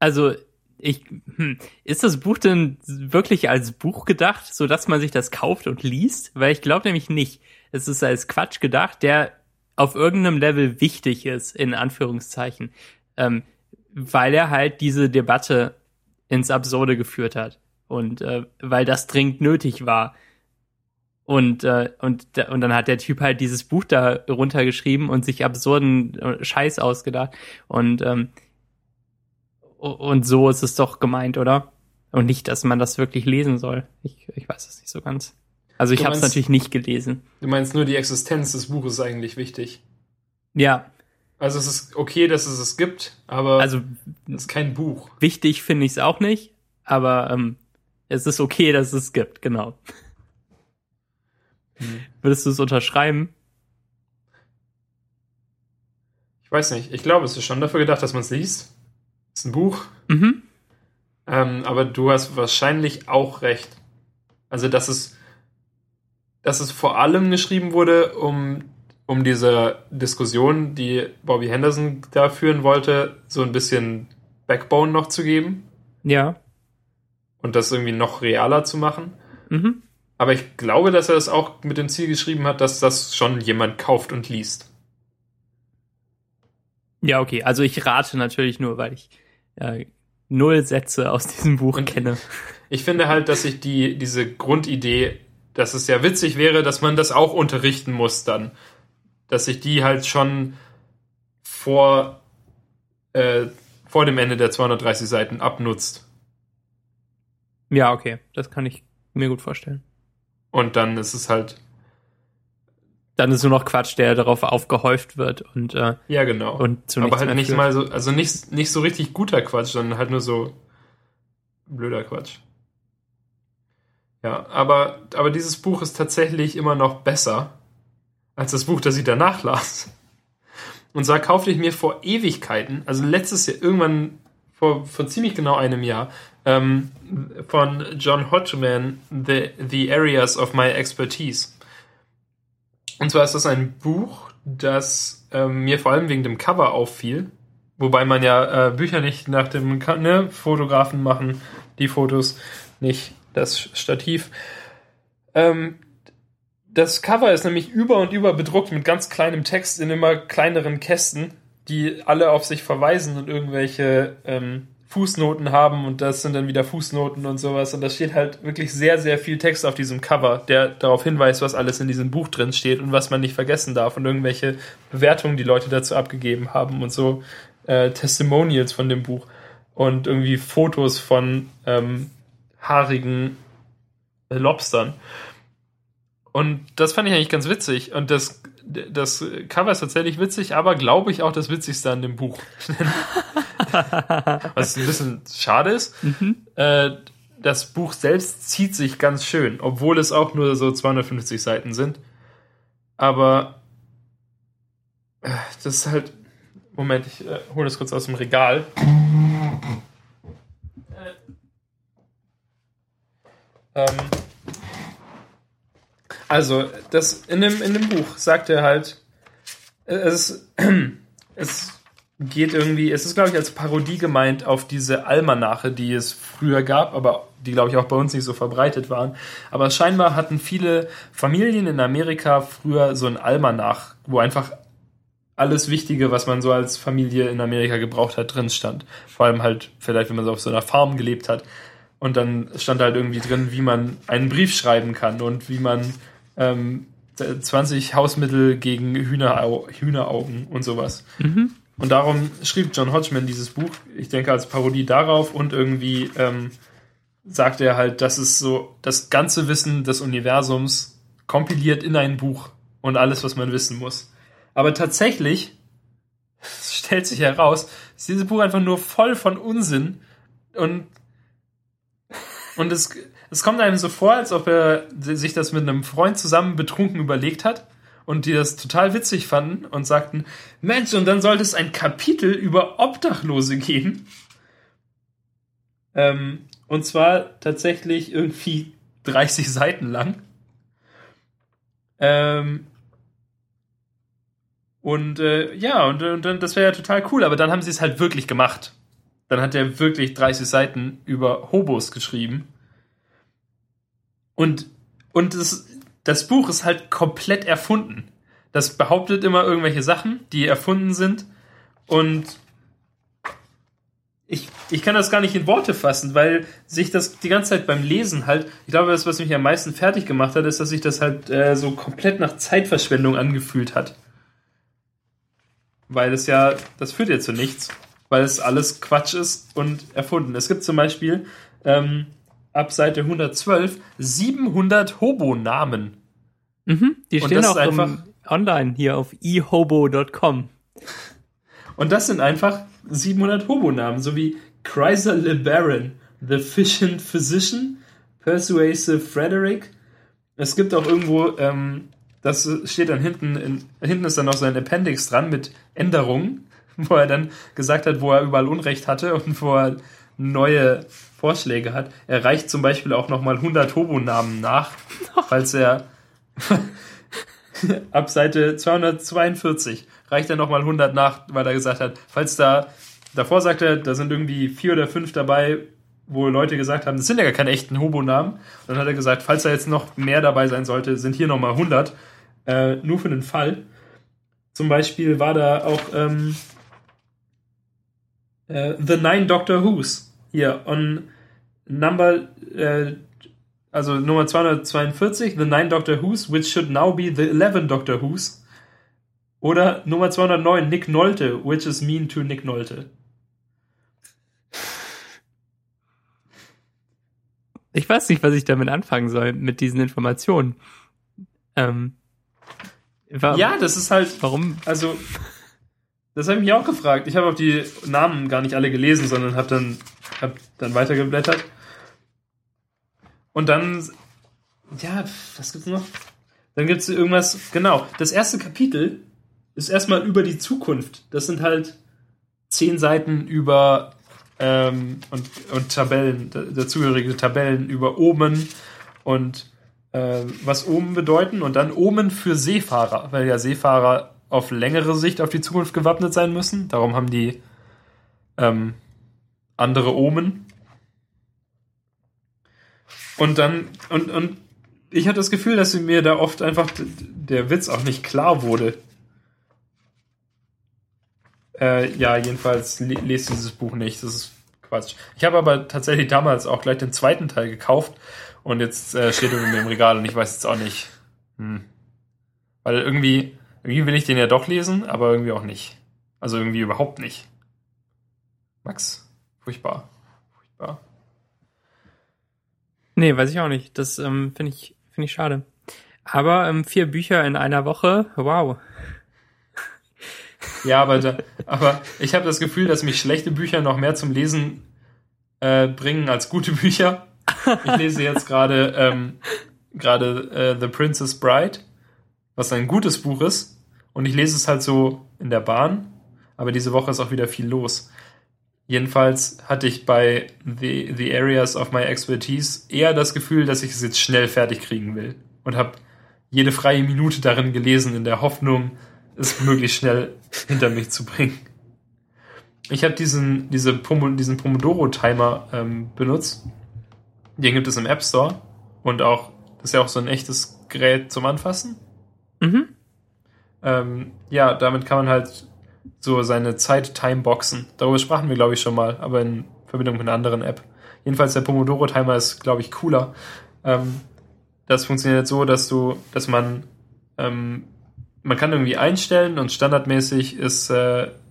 ist das Buch denn wirklich als Buch gedacht, sodass man sich das kauft und liest? Weil ich glaube nämlich nicht. Es ist als Quatsch gedacht, der auf irgendeinem Level wichtig ist, in Anführungszeichen. Weil er halt diese Debatte ins Absurde geführt hat. Und weil das dringend nötig war. Und dann hat der Typ halt dieses Buch da runtergeschrieben und sich absurden Scheiß ausgedacht. Und so ist es doch gemeint, oder? Und nicht, dass man das wirklich lesen soll. Ich weiß es nicht so ganz. Also ich habe es natürlich nicht gelesen. Du meinst nur, die Existenz des Buches ist eigentlich wichtig? Ja. Also es ist okay, dass es es gibt, aber es ist kein Buch. Wichtig finde ich es auch nicht, aber es ist okay, dass es es gibt, genau. Würdest du es unterschreiben? Ich weiß nicht. Ich glaube, es ist schon dafür gedacht, dass man es liest. Es ist ein Buch. Mhm. Aber du hast wahrscheinlich auch recht. Also, dass es vor allem geschrieben wurde, um diese Diskussion, die Bobby Henderson da führen wollte, so ein bisschen Backbone noch zu geben. Ja. Und das irgendwie noch realer zu machen. Mhm. Aber ich glaube, dass er das auch mit dem Ziel geschrieben hat, dass das schon jemand kauft und liest. Ja, okay. Also ich rate natürlich nur, weil ich null Sätze aus diesem Buch kenne. Ich finde halt, dass ich diese Grundidee, dass es ja witzig wäre, dass man das auch unterrichten muss dann, dass ich die halt schon vor dem Ende der 230 Seiten abnutzt. Ja, okay. Das kann ich mir gut vorstellen. Und dann ist es halt... Dann ist nur noch Quatsch, der darauf aufgehäuft wird und ja, genau. Und zu aber halt nicht führt. Mal so, also nicht so richtig guter Quatsch, sondern halt nur so blöder Quatsch. Ja, aber dieses Buch ist tatsächlich immer noch besser als das Buch, das ich danach las. Und zwar kaufte ich mir vor Ewigkeiten, also letztes Jahr, irgendwann vor ziemlich genau einem Jahr, von John Hodgman The Areas of My Expertise. Und zwar ist das ein Buch, das mir vor allem wegen dem Cover auffiel, wobei man ja Bücher nicht nach dem Fotografen machen, die Fotos, nicht das Stativ. Das Cover ist nämlich über und über bedruckt mit ganz kleinem Text in immer kleineren Kästen, die alle auf sich verweisen und irgendwelche Fußnoten haben und das sind dann wieder Fußnoten und sowas und da steht halt wirklich sehr, sehr viel Text auf diesem Cover, der darauf hinweist, was alles in diesem Buch drin steht und was man nicht vergessen darf und irgendwelche Bewertungen, die Leute dazu abgegeben haben und so Testimonials von dem Buch und irgendwie Fotos von haarigen Lobstern und das fand ich eigentlich ganz witzig und das Cover ist tatsächlich witzig, aber glaube ich auch das Witzigste an dem Buch. Was ein bisschen schade ist. Mhm. Das Buch selbst zieht sich ganz schön, obwohl es auch nur so 250 Seiten sind. Aber das ist halt... Moment, ich hole das kurz aus dem Regal. Also, das in dem Buch sagt er halt, Es geht irgendwie, es ist, glaube ich, als Parodie gemeint auf diese Almanache, die es früher gab, aber die, glaube ich, auch bei uns nicht so verbreitet waren. Aber scheinbar hatten viele Familien in Amerika früher so ein Almanach, wo einfach alles Wichtige, was man so als Familie in Amerika gebraucht hat, drin stand. Vor allem halt vielleicht, wenn man so auf so einer Farm gelebt hat. Und dann stand halt irgendwie drin, wie man einen Brief schreiben kann und wie man 20 Hausmittel gegen Hühneraugen und sowas. Mhm. Und darum schrieb John Hodgman dieses Buch, ich denke als Parodie darauf, und irgendwie sagt er halt, das ist so das ganze Wissen des Universums kompiliert in ein Buch und alles, was man wissen muss. Aber tatsächlich stellt sich heraus, ist dieses Buch einfach nur voll von Unsinn und es kommt einem so vor, als ob er sich das mit einem Freund zusammen betrunken überlegt hat und die das total witzig fanden und sagten, Mensch, und dann sollte es ein Kapitel über Obdachlose geben. Und zwar tatsächlich irgendwie 30 Seiten lang. Und dann, das wäre ja total cool, aber dann haben sie es halt wirklich gemacht. Dann hat er wirklich 30 Seiten über Hobos geschrieben. Und das Buch ist halt komplett erfunden. Das behauptet immer irgendwelche Sachen, die erfunden sind. Und ich kann das gar nicht in Worte fassen, weil sich das die ganze Zeit beim Lesen halt, ich glaube, das, was mich am meisten fertig gemacht hat, ist, dass sich das halt so komplett nach Zeitverschwendung angefühlt hat. Weil das führt ja zu nichts, weil es alles Quatsch ist und erfunden. Es gibt zum Beispiel ab Seite 112 700 Hobo-Namen. Mhm, die stehen auch einfach online hier auf ehobo.com. Und das sind einfach 700 Hobo-Namen, so wie Chrysler LeBaron, The Fishing Physician, Persuasive Frederick. Es gibt auch irgendwo... das steht dann hinten ist dann noch sein Appendix dran mit Änderungen, wo er dann gesagt hat, wo er überall Unrecht hatte und wo er neue Vorschläge hat. Er reicht zum Beispiel auch nochmal 100 Hobo-Namen nach, falls er ab Seite 242 reicht er nochmal 100 nach, weil er gesagt hat, falls davor sagt er, da sind irgendwie 4 oder 5 dabei, wo Leute gesagt haben, das sind ja gar keine echten Hobo-Namen. Und dann hat er gesagt, falls da jetzt noch mehr dabei sein sollte, sind hier nochmal 100. Nur für den Fall. Zum Beispiel war da auch The Nine Doctor Who's. Hier, on number, also Nummer 242, The Nine Doctor Who's, which should now be the 11 Doctor Who's. Oder Nummer 209, Nick Nolte, which is mean to Nick Nolte. Ich weiß nicht, was ich damit anfangen soll, mit diesen Informationen. Ja, das ist halt... Warum? Also, das habe ich mich auch gefragt. Ich habe auch die Namen gar nicht alle gelesen, sondern habe dann weitergeblättert. Und dann... Ja, was gibt's noch? Dann gibt's irgendwas... Genau, das erste Kapitel ist erstmal über die Zukunft. Das sind halt 10 Seiten über... Und Tabellen, dazugehörige Tabellen über Omen und was Omen bedeuten und dann Omen für Seefahrer, weil ja Seefahrer auf längere Sicht auf die Zukunft gewappnet sein müssen. Darum haben die andere Omen. Und dann, und ich hatte das Gefühl, dass mir da oft einfach der Witz auch nicht klar wurde. Ja, jedenfalls lest dieses Buch nicht. Das ist Quatsch. Ich habe aber tatsächlich damals auch gleich den zweiten Teil gekauft und jetzt steht er in mir im Regal und ich weiß jetzt auch nicht. Weil irgendwie will ich den ja doch lesen, aber irgendwie auch nicht. Also irgendwie überhaupt nicht. Max, furchtbar. Nee, weiß ich auch nicht. Das finde ich schade. Aber 4 Bücher in einer Woche, wow. Ja, aber ich habe das Gefühl, dass mich schlechte Bücher noch mehr zum Lesen bringen als gute Bücher. Ich lese jetzt gerade The Princess Bride, was ein gutes Buch ist. Und ich lese es halt so in der Bahn. Aber diese Woche ist auch wieder viel los. Jedenfalls hatte ich bei The Areas of My Expertise eher das Gefühl, dass ich es jetzt schnell fertig kriegen will. Und habe jede freie Minute darin gelesen, in der Hoffnung, es möglichst schnell hinter mich zu bringen. Ich habe diesen Pomodoro-Timer benutzt. Den gibt es im App Store. Und auch, das ist ja auch so ein echtes Gerät zum Anfassen. Mhm. Ja, damit kann man halt so seine Zeit timeboxen. Darüber sprachen wir, glaube ich, schon mal, aber in Verbindung mit einer anderen App. Jedenfalls der Pomodoro-Timer ist, glaube ich, cooler. Das funktioniert so, dass man kann irgendwie einstellen und standardmäßig ist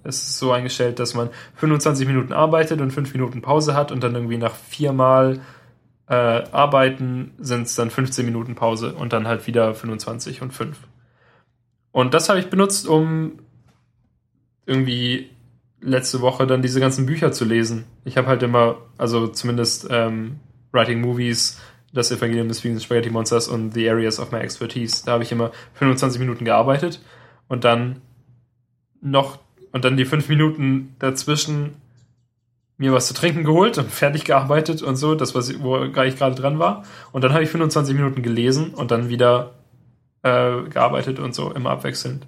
so eingestellt, dass man 25 Minuten arbeitet und 5 Minuten Pause hat und dann irgendwie nach 4-mal Arbeiten sind es dann 15 Minuten Pause und dann halt wieder 25 und 5. Und das habe ich benutzt, um irgendwie letzte Woche dann diese ganzen Bücher zu lesen. Ich habe halt immer, also zumindest Writing Movies, Das Evangelium des Fliegenden Spaghetti Monsters und The Areas of My Expertise. Da habe ich immer 25 Minuten gearbeitet und dann die 5 Minuten dazwischen mir was zu trinken geholt und fertig gearbeitet und so, das, wo ich gerade dran war. Und dann habe ich 25 Minuten gelesen und dann wieder gearbeitet und so, immer abwechselnd.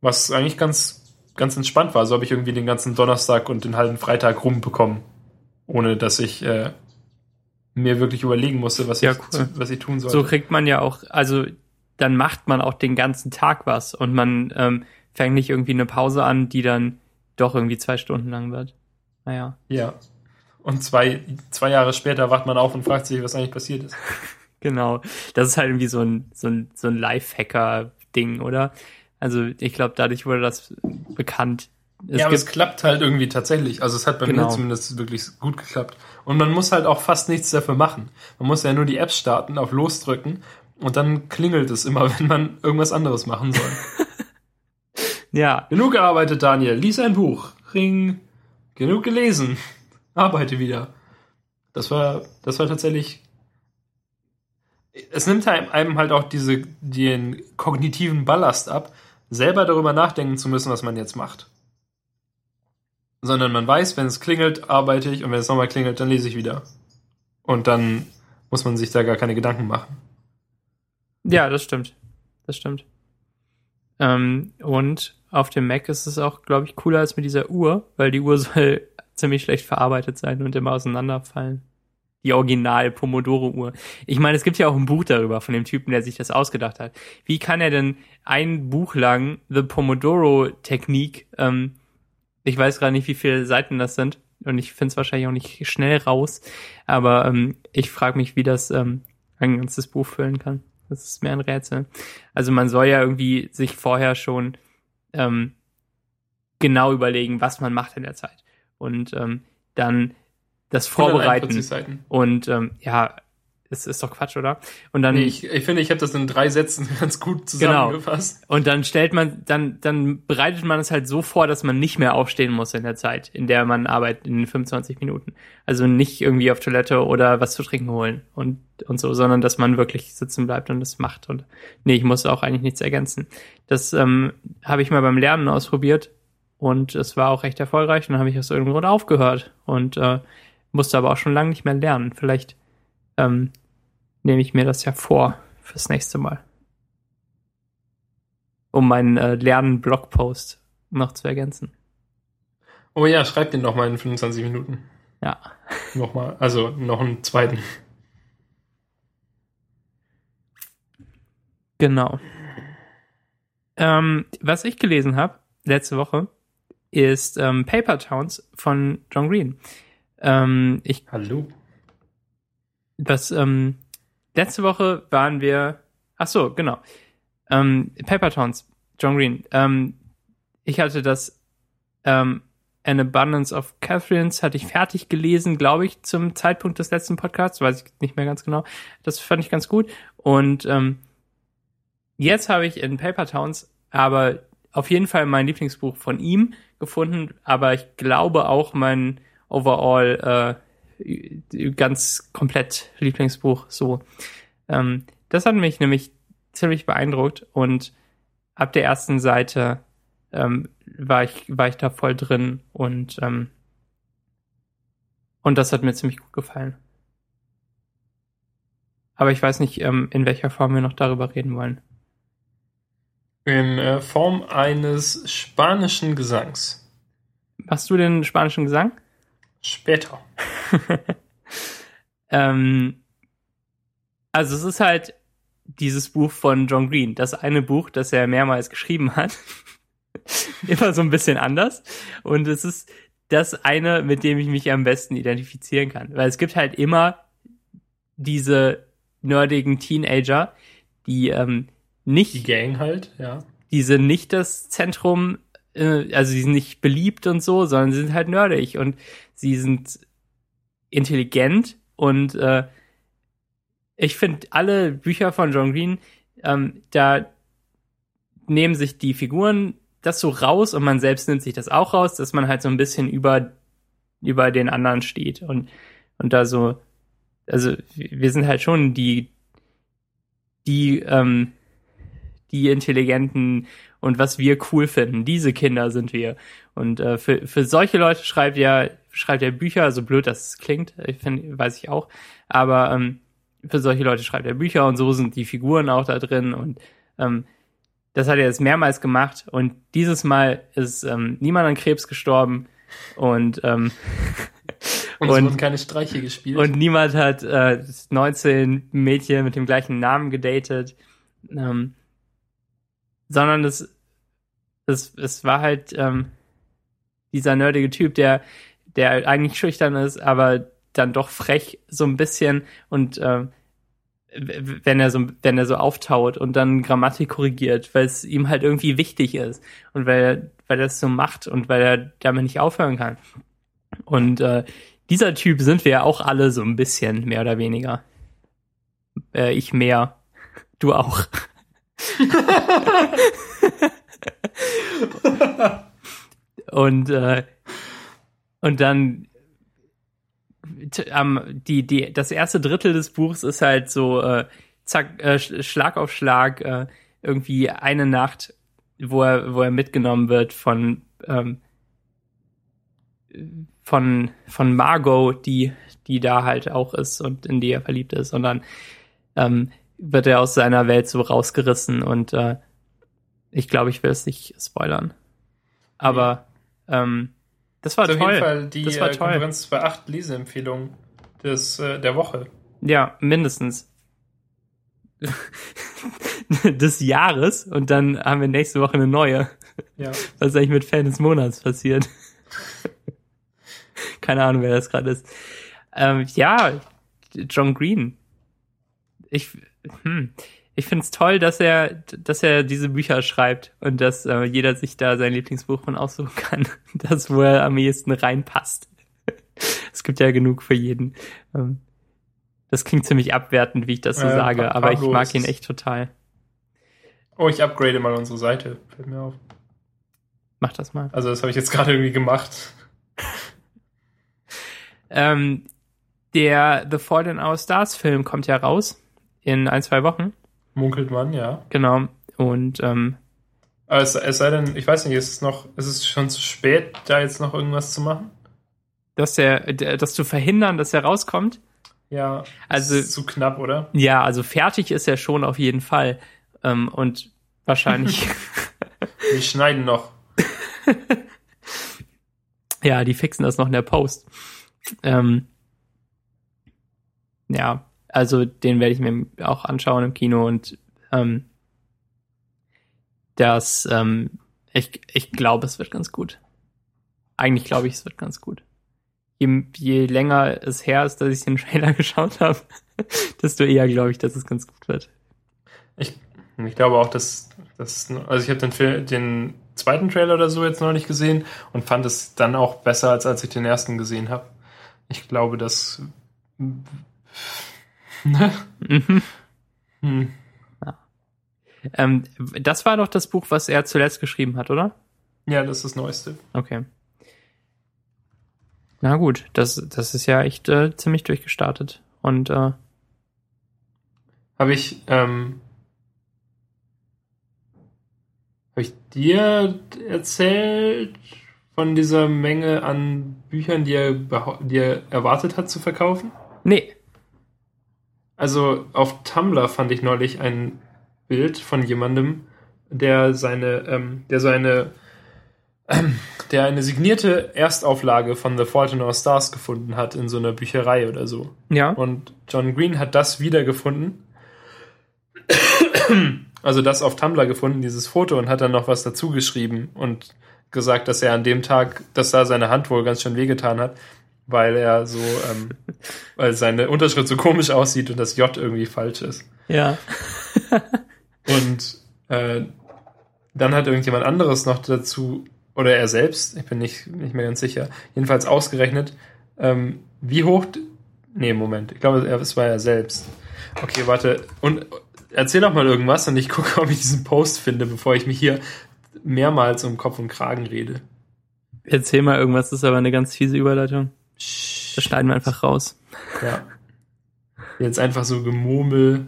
Was eigentlich ganz, ganz entspannt war. So habe ich irgendwie den ganzen Donnerstag und den halben Freitag rumbekommen, ohne dass ich mir wirklich überlegen musste, was ich tun sollte. So kriegt man ja auch, also dann macht man auch den ganzen Tag was und man fängt nicht irgendwie eine Pause an, die dann doch irgendwie 2 Stunden lang wird. Naja. Ja. Und zwei Jahre später wacht man auf und fragt sich, was eigentlich passiert ist. Genau. Das ist halt irgendwie so ein Lifehacker-Ding, oder? Also ich glaube, dadurch wurde das bekannt. Aber es klappt halt irgendwie tatsächlich. Also es hat bei mir zumindest wirklich gut geklappt. Und man muss halt auch fast nichts dafür machen. Man muss ja nur die App starten, auf losdrücken und dann klingelt es immer, wenn man irgendwas anderes machen soll. Ja. Genug gearbeitet, Daniel. Lies ein Buch. Ring. Genug gelesen. Arbeite wieder. Das war tatsächlich... Es nimmt einem halt auch den kognitiven Ballast ab, selber darüber nachdenken zu müssen, was man jetzt macht. Sondern man weiß, wenn es klingelt, arbeite ich und wenn es nochmal klingelt, dann lese ich wieder. Und dann muss man sich da gar keine Gedanken machen. Ja, das stimmt. Das stimmt. Und auf dem Mac ist es auch, glaube ich, cooler als mit dieser Uhr, weil die Uhr soll ziemlich schlecht verarbeitet sein und immer auseinanderfallen. Die Original-Pomodoro-Uhr. Ich meine, es gibt ja auch ein Buch darüber von dem Typen, der sich das ausgedacht hat. Wie kann er denn ein Buch lang The Pomodoro-Technik, ich weiß gerade nicht, wie viele Seiten das sind und ich finde es wahrscheinlich auch nicht schnell raus, aber ich frage mich, wie das ein ganzes Buch füllen kann. Das ist mir ein Rätsel. Also man soll ja irgendwie sich vorher schon genau überlegen, was man macht in der Zeit. Und dann das vorbereiten. Und es ist doch Quatsch, oder? Und dann ich finde, ich habe das in 3 Sätzen ganz gut zusammengefasst. Genau. Und dann bereitet man es halt so vor, dass man nicht mehr aufstehen muss in der Zeit, in der man arbeitet, in 25 Minuten. Also nicht irgendwie auf Toilette oder was zu trinken holen und so, sondern dass man wirklich sitzen bleibt und es macht. Und nee, ich muss auch eigentlich nichts ergänzen. Das habe ich mal beim Lernen ausprobiert und es war auch recht erfolgreich. Und dann habe ich aus irgendeinem Grund aufgehört und musste aber auch schon lange nicht mehr lernen. Vielleicht nehme ich mir das ja vor fürs nächste Mal. Um meinen Lernen-Blogpost noch zu ergänzen. Oh ja, schreib den nochmal in 25 Minuten. Ja. Nochmal, also noch einen zweiten. Genau. Was ich gelesen habe letzte Woche ist Paper Towns von John Green. Hallo. Letzte Woche waren wir, Paper Towns, John Green, ich hatte das, An Abundance of Catherines hatte ich fertig gelesen, glaube ich, zum Zeitpunkt des letzten Podcasts, weiß ich nicht mehr ganz genau, das fand ich ganz gut und, jetzt habe ich in Paper Towns aber auf jeden Fall mein Lieblingsbuch von ihm gefunden, aber ich glaube auch mein overall, ganz komplett Lieblingsbuch, so. Das hat mich nämlich ziemlich beeindruckt und ab der ersten Seite war ich da voll drin und das hat mir ziemlich gut gefallen. Aber ich weiß nicht, in welcher Form wir noch darüber reden wollen. in Form eines spanischen Gesangs. Hast du den spanischen Gesang? Später. Also es ist halt dieses Buch von John Green, das eine Buch, das er mehrmals geschrieben hat. Immer so ein bisschen anders. Und es ist das eine, mit dem ich mich am besten identifizieren kann. Weil es gibt halt immer diese nerdigen Teenager, die nicht... Die Gang halt, ja. Die sind nicht das Zentrum, also die sind nicht beliebt und so, sondern sie sind halt nerdig. Und sie sind intelligent und... Ich finde, alle Bücher von John Green, da nehmen sich die Figuren das so raus und man selbst nimmt sich das auch raus, dass man halt so ein bisschen über den anderen steht. Und da so, also wir sind halt schon die Intelligenten und was wir cool finden. Diese Kinder sind wir. Und für solche Leute schreibt er Bücher, so blöd das klingt, weiß ich auch, aber für solche Leute schreibt er Bücher und so sind die Figuren auch da drin und das hat er jetzt mehrmals gemacht und dieses Mal ist niemand an Krebs gestorben und es wurden keine Streiche gespielt. Und niemand hat 19 Mädchen mit dem gleichen Namen gedatet, sondern es war halt dieser nerdige Typ, der eigentlich schüchtern ist, aber dann doch frech so ein bisschen und wenn er so auftaut und dann Grammatik korrigiert, weil es ihm halt irgendwie wichtig ist und weil er es so macht und weil er damit nicht aufhören kann. Und dieser Typ sind wir ja auch alle so ein bisschen, mehr oder weniger. Ich mehr, du auch. Und dann das erste Drittel des Buchs ist halt so Schlag auf Schlag irgendwie eine Nacht, wo er mitgenommen wird von Margot, die da halt auch ist und in die er verliebt ist, und dann wird er aus seiner Welt so rausgerissen und ich glaube, ich will es nicht spoilern, aber das war toll. Auf jeden Fall die Konferenz 2.8 Leseempfehlung der Woche. Ja, mindestens. Des Jahres. Und dann haben wir nächste Woche eine neue. Ja. Was ist eigentlich mit Fan des Monats passiert? Keine Ahnung, wer das gerade ist. Ja, John Green. Ich finde es toll, dass er diese Bücher schreibt und dass jeder sich da sein Lieblingsbuch von aussuchen kann, das wo er am ehesten reinpasst. Es gibt ja genug für jeden. Das klingt ziemlich abwertend, wie ich das so sage, aber ich mag ihn echt total. Oh, ich upgrade mal unsere Seite, fällt mir auf. Mach das mal. Also das habe ich jetzt gerade irgendwie gemacht. Der The Fault in Our Stars Film kommt ja raus in 1-2 Wochen. Munkelt man, ja. Genau. Und es sei denn, ich weiß nicht, ist es schon zu spät, da jetzt noch irgendwas zu machen? Das zu verhindern, dass er rauskommt? Ja, also ist zu knapp, oder? Ja, also fertig ist er schon auf jeden Fall. Und wahrscheinlich... Wir schneiden noch. Ja, die fixen das noch in der Post. Ja. Also den werde ich mir auch anschauen im Kino und ich glaube, es wird ganz gut. Eigentlich glaube ich, es wird ganz gut. Je länger es her ist, dass ich den Trailer geschaut habe, desto eher glaube ich, dass es ganz gut wird. Ich glaube auch, also ich habe den zweiten Trailer oder so jetzt noch nicht gesehen und fand es dann auch besser, als ich den ersten gesehen habe. Ich glaube, dass... Mhm. Hm. Ja. Das war doch das Buch, was er zuletzt geschrieben hat, oder? Ja, das ist das Neueste. Okay. Na gut, das ist ja echt ziemlich durchgestartet. Und hab ich dir erzählt von dieser Menge an Büchern, die er erwartet hat zu verkaufen? Nee. Also auf Tumblr fand ich neulich ein Bild von jemandem, der eine signierte Erstauflage von The Fault in Our Stars gefunden hat in so einer Bücherei oder so. Ja. Und John Green hat das wiedergefunden. Also das auf Tumblr gefunden, dieses Foto, und hat dann noch was dazu geschrieben und gesagt, dass er an dem Tag, dass da seine Hand wohl ganz schön wehgetan hat, weil er so, weil seine Unterschrift so komisch aussieht und das J irgendwie falsch ist. Ja. Und dann hat irgendjemand anderes noch dazu, oder er selbst, ich bin nicht mehr ganz sicher, jedenfalls ausgerechnet, wie hoch, ich glaube, es war er selbst. Okay, warte, und erzähl doch mal irgendwas und ich gucke, ob ich diesen Post finde, bevor ich mich hier mehrmals um Kopf und Kragen rede. Erzähl mal irgendwas, das ist aber eine ganz fiese Überleitung. Das schneiden wir einfach raus. Ja. Jetzt einfach so Gemurmel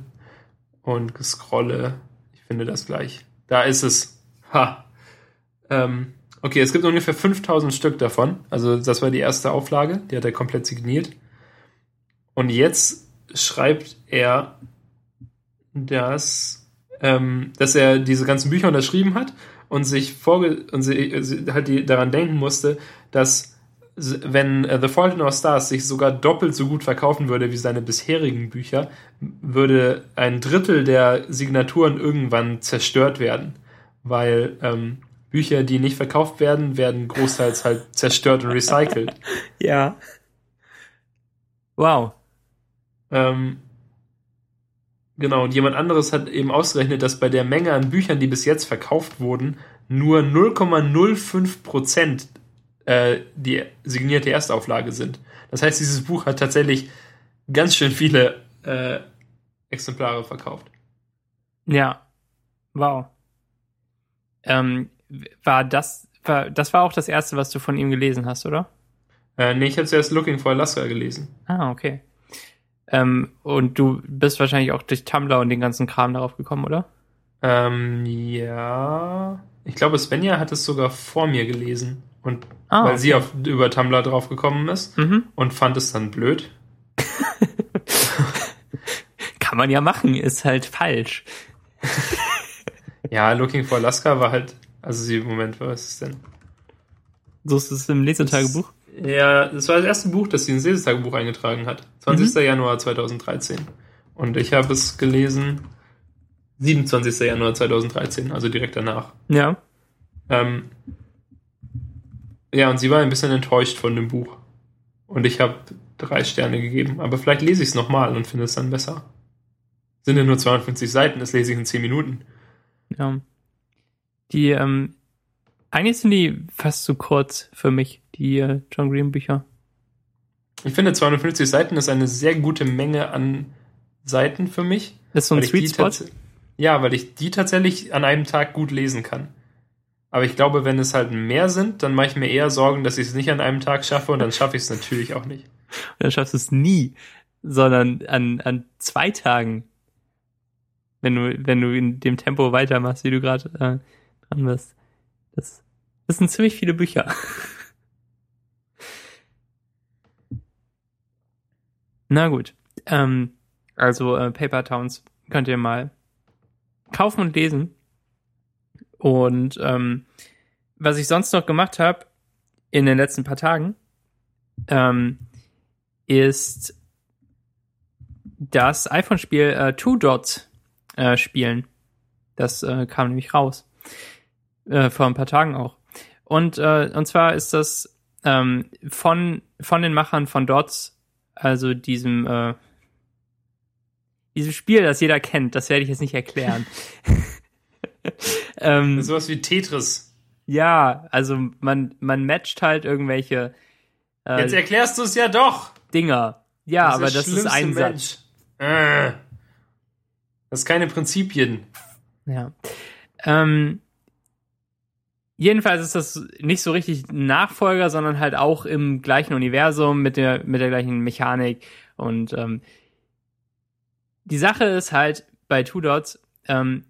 und Gescrolle. Ich finde das gleich. Da ist es. Ha. Okay, es gibt ungefähr 5000 Stück davon. Also das war die erste Auflage. Die hat er komplett signiert. Und jetzt schreibt er, dass er diese ganzen Bücher unterschrieben hat und sich halt daran denken musste, dass wenn The Fault in Our Stars sich sogar doppelt so gut verkaufen würde wie seine bisherigen Bücher, würde 1/3 der Signaturen irgendwann zerstört werden, weil Bücher, die nicht verkauft werden, werden großteils halt zerstört und recycelt. Ja. Wow. Genau, und jemand anderes hat eben ausgerechnet, dass bei der Menge an Büchern, die bis jetzt verkauft wurden, nur 0,05% die signierte Erstauflage sind. Das heißt, dieses Buch hat tatsächlich ganz schön viele Exemplare verkauft. Ja, wow. Das war auch das Erste, was du von ihm gelesen hast, oder? Nee, ich habe zuerst Looking for Alaska gelesen. Ah, okay. Und du bist wahrscheinlich auch durch Tumblr und den ganzen Kram darauf gekommen, oder? Ja. Ich glaube, Svenja hat es sogar vor mir gelesen. Und weil sie über Tumblr drauf gekommen ist und fand es dann blöd. Kann man ja machen, ist halt falsch. Ja, Looking for Alaska war halt, was ist denn? So ist es im Lesetagebuch? Ja, das war das erste Buch, das sie ins Lesetagebuch eingetragen hat. 20. Januar 2013. Und ich habe es gelesen 27. Januar 2013, also direkt danach. Ja. Ja, und sie war ein bisschen enttäuscht von dem Buch. Und ich habe 3 Sterne gegeben. Aber vielleicht lese ich es nochmal und finde es dann besser. Sind ja nur 52 Seiten, das lese ich in 10 Minuten. Ja. Eigentlich sind die fast zu kurz für mich, die John Green Bücher. Ich finde, 250 Seiten ist eine sehr gute Menge an Seiten für mich. Das ist so ein Sweet Spot? Ja, weil ich die tatsächlich an einem Tag gut lesen kann. Aber ich glaube, wenn es halt mehr sind, dann mache ich mir eher Sorgen, dass ich es nicht an einem Tag schaffe, und dann schaffe ich es natürlich auch nicht. Und dann schaffst du es nie, sondern an 2 Tagen, wenn du in dem Tempo weitermachst, wie du gerade dran bist. Das sind ziemlich viele Bücher. Na gut. Paper Towns könnt ihr mal kaufen und lesen. Und was ich sonst noch gemacht habe in den letzten paar Tagen, ist das iPhone-Spiel Two Dots spielen. Das kam nämlich raus. Vor ein paar Tagen auch. Und zwar ist das von den Machern von Dots, also diesem Spiel, das jeder kennt. Das werde ich jetzt nicht erklären. Sowas wie Tetris. Ja, also man matcht halt irgendwelche jetzt erklärst du es ja doch! Dinger. Ja, das aber ist das ist ein Mensch. Satz. Das ist keine Prinzipien. Ja. Jedenfalls ist das nicht so richtig ein Nachfolger, sondern halt auch im gleichen Universum mit der gleichen Mechanik. Und die Sache ist halt bei Two Dots, wenn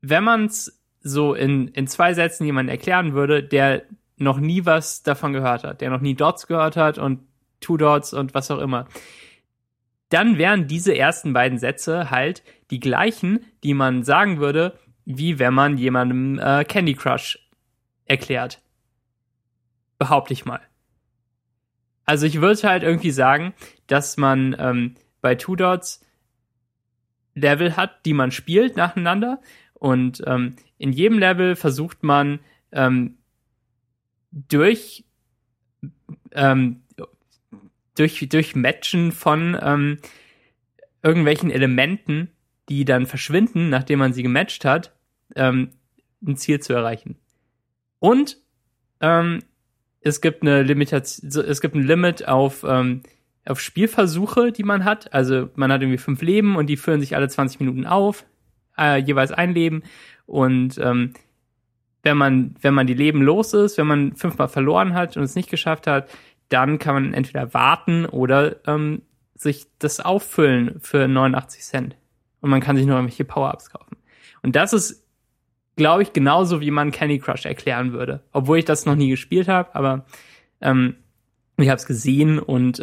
man es so in 2 Sätzen jemandem erklären würde, der noch nie was davon gehört hat, der noch nie Dots gehört hat und Two Dots und was auch immer, dann wären diese ersten beiden Sätze halt die gleichen, die man sagen würde, wie wenn man jemandem Candy Crush erklärt. Behaupte ich mal. Also ich würde halt irgendwie sagen, dass man bei Two Dots Level hat, die man spielt nacheinander, und in jedem Level versucht man durch Matchen von irgendwelchen Elementen, die dann verschwinden, nachdem man sie gematcht hat, ein Ziel zu erreichen. Und es gibt ein Limit auf Spielversuche, die man hat. Also man hat irgendwie 5 Leben und die füllen sich alle 20 Minuten auf, jeweils ein Leben. Und wenn man die Leben los ist, wenn man 5-mal verloren hat und es nicht geschafft hat, dann kann man entweder warten oder sich das auffüllen für 89 Cent. Und man kann sich noch irgendwelche Power-Ups kaufen. Und das ist, glaube ich, genauso, wie man Candy Crush erklären würde. Obwohl ich das noch nie gespielt habe, aber ich habe es gesehen und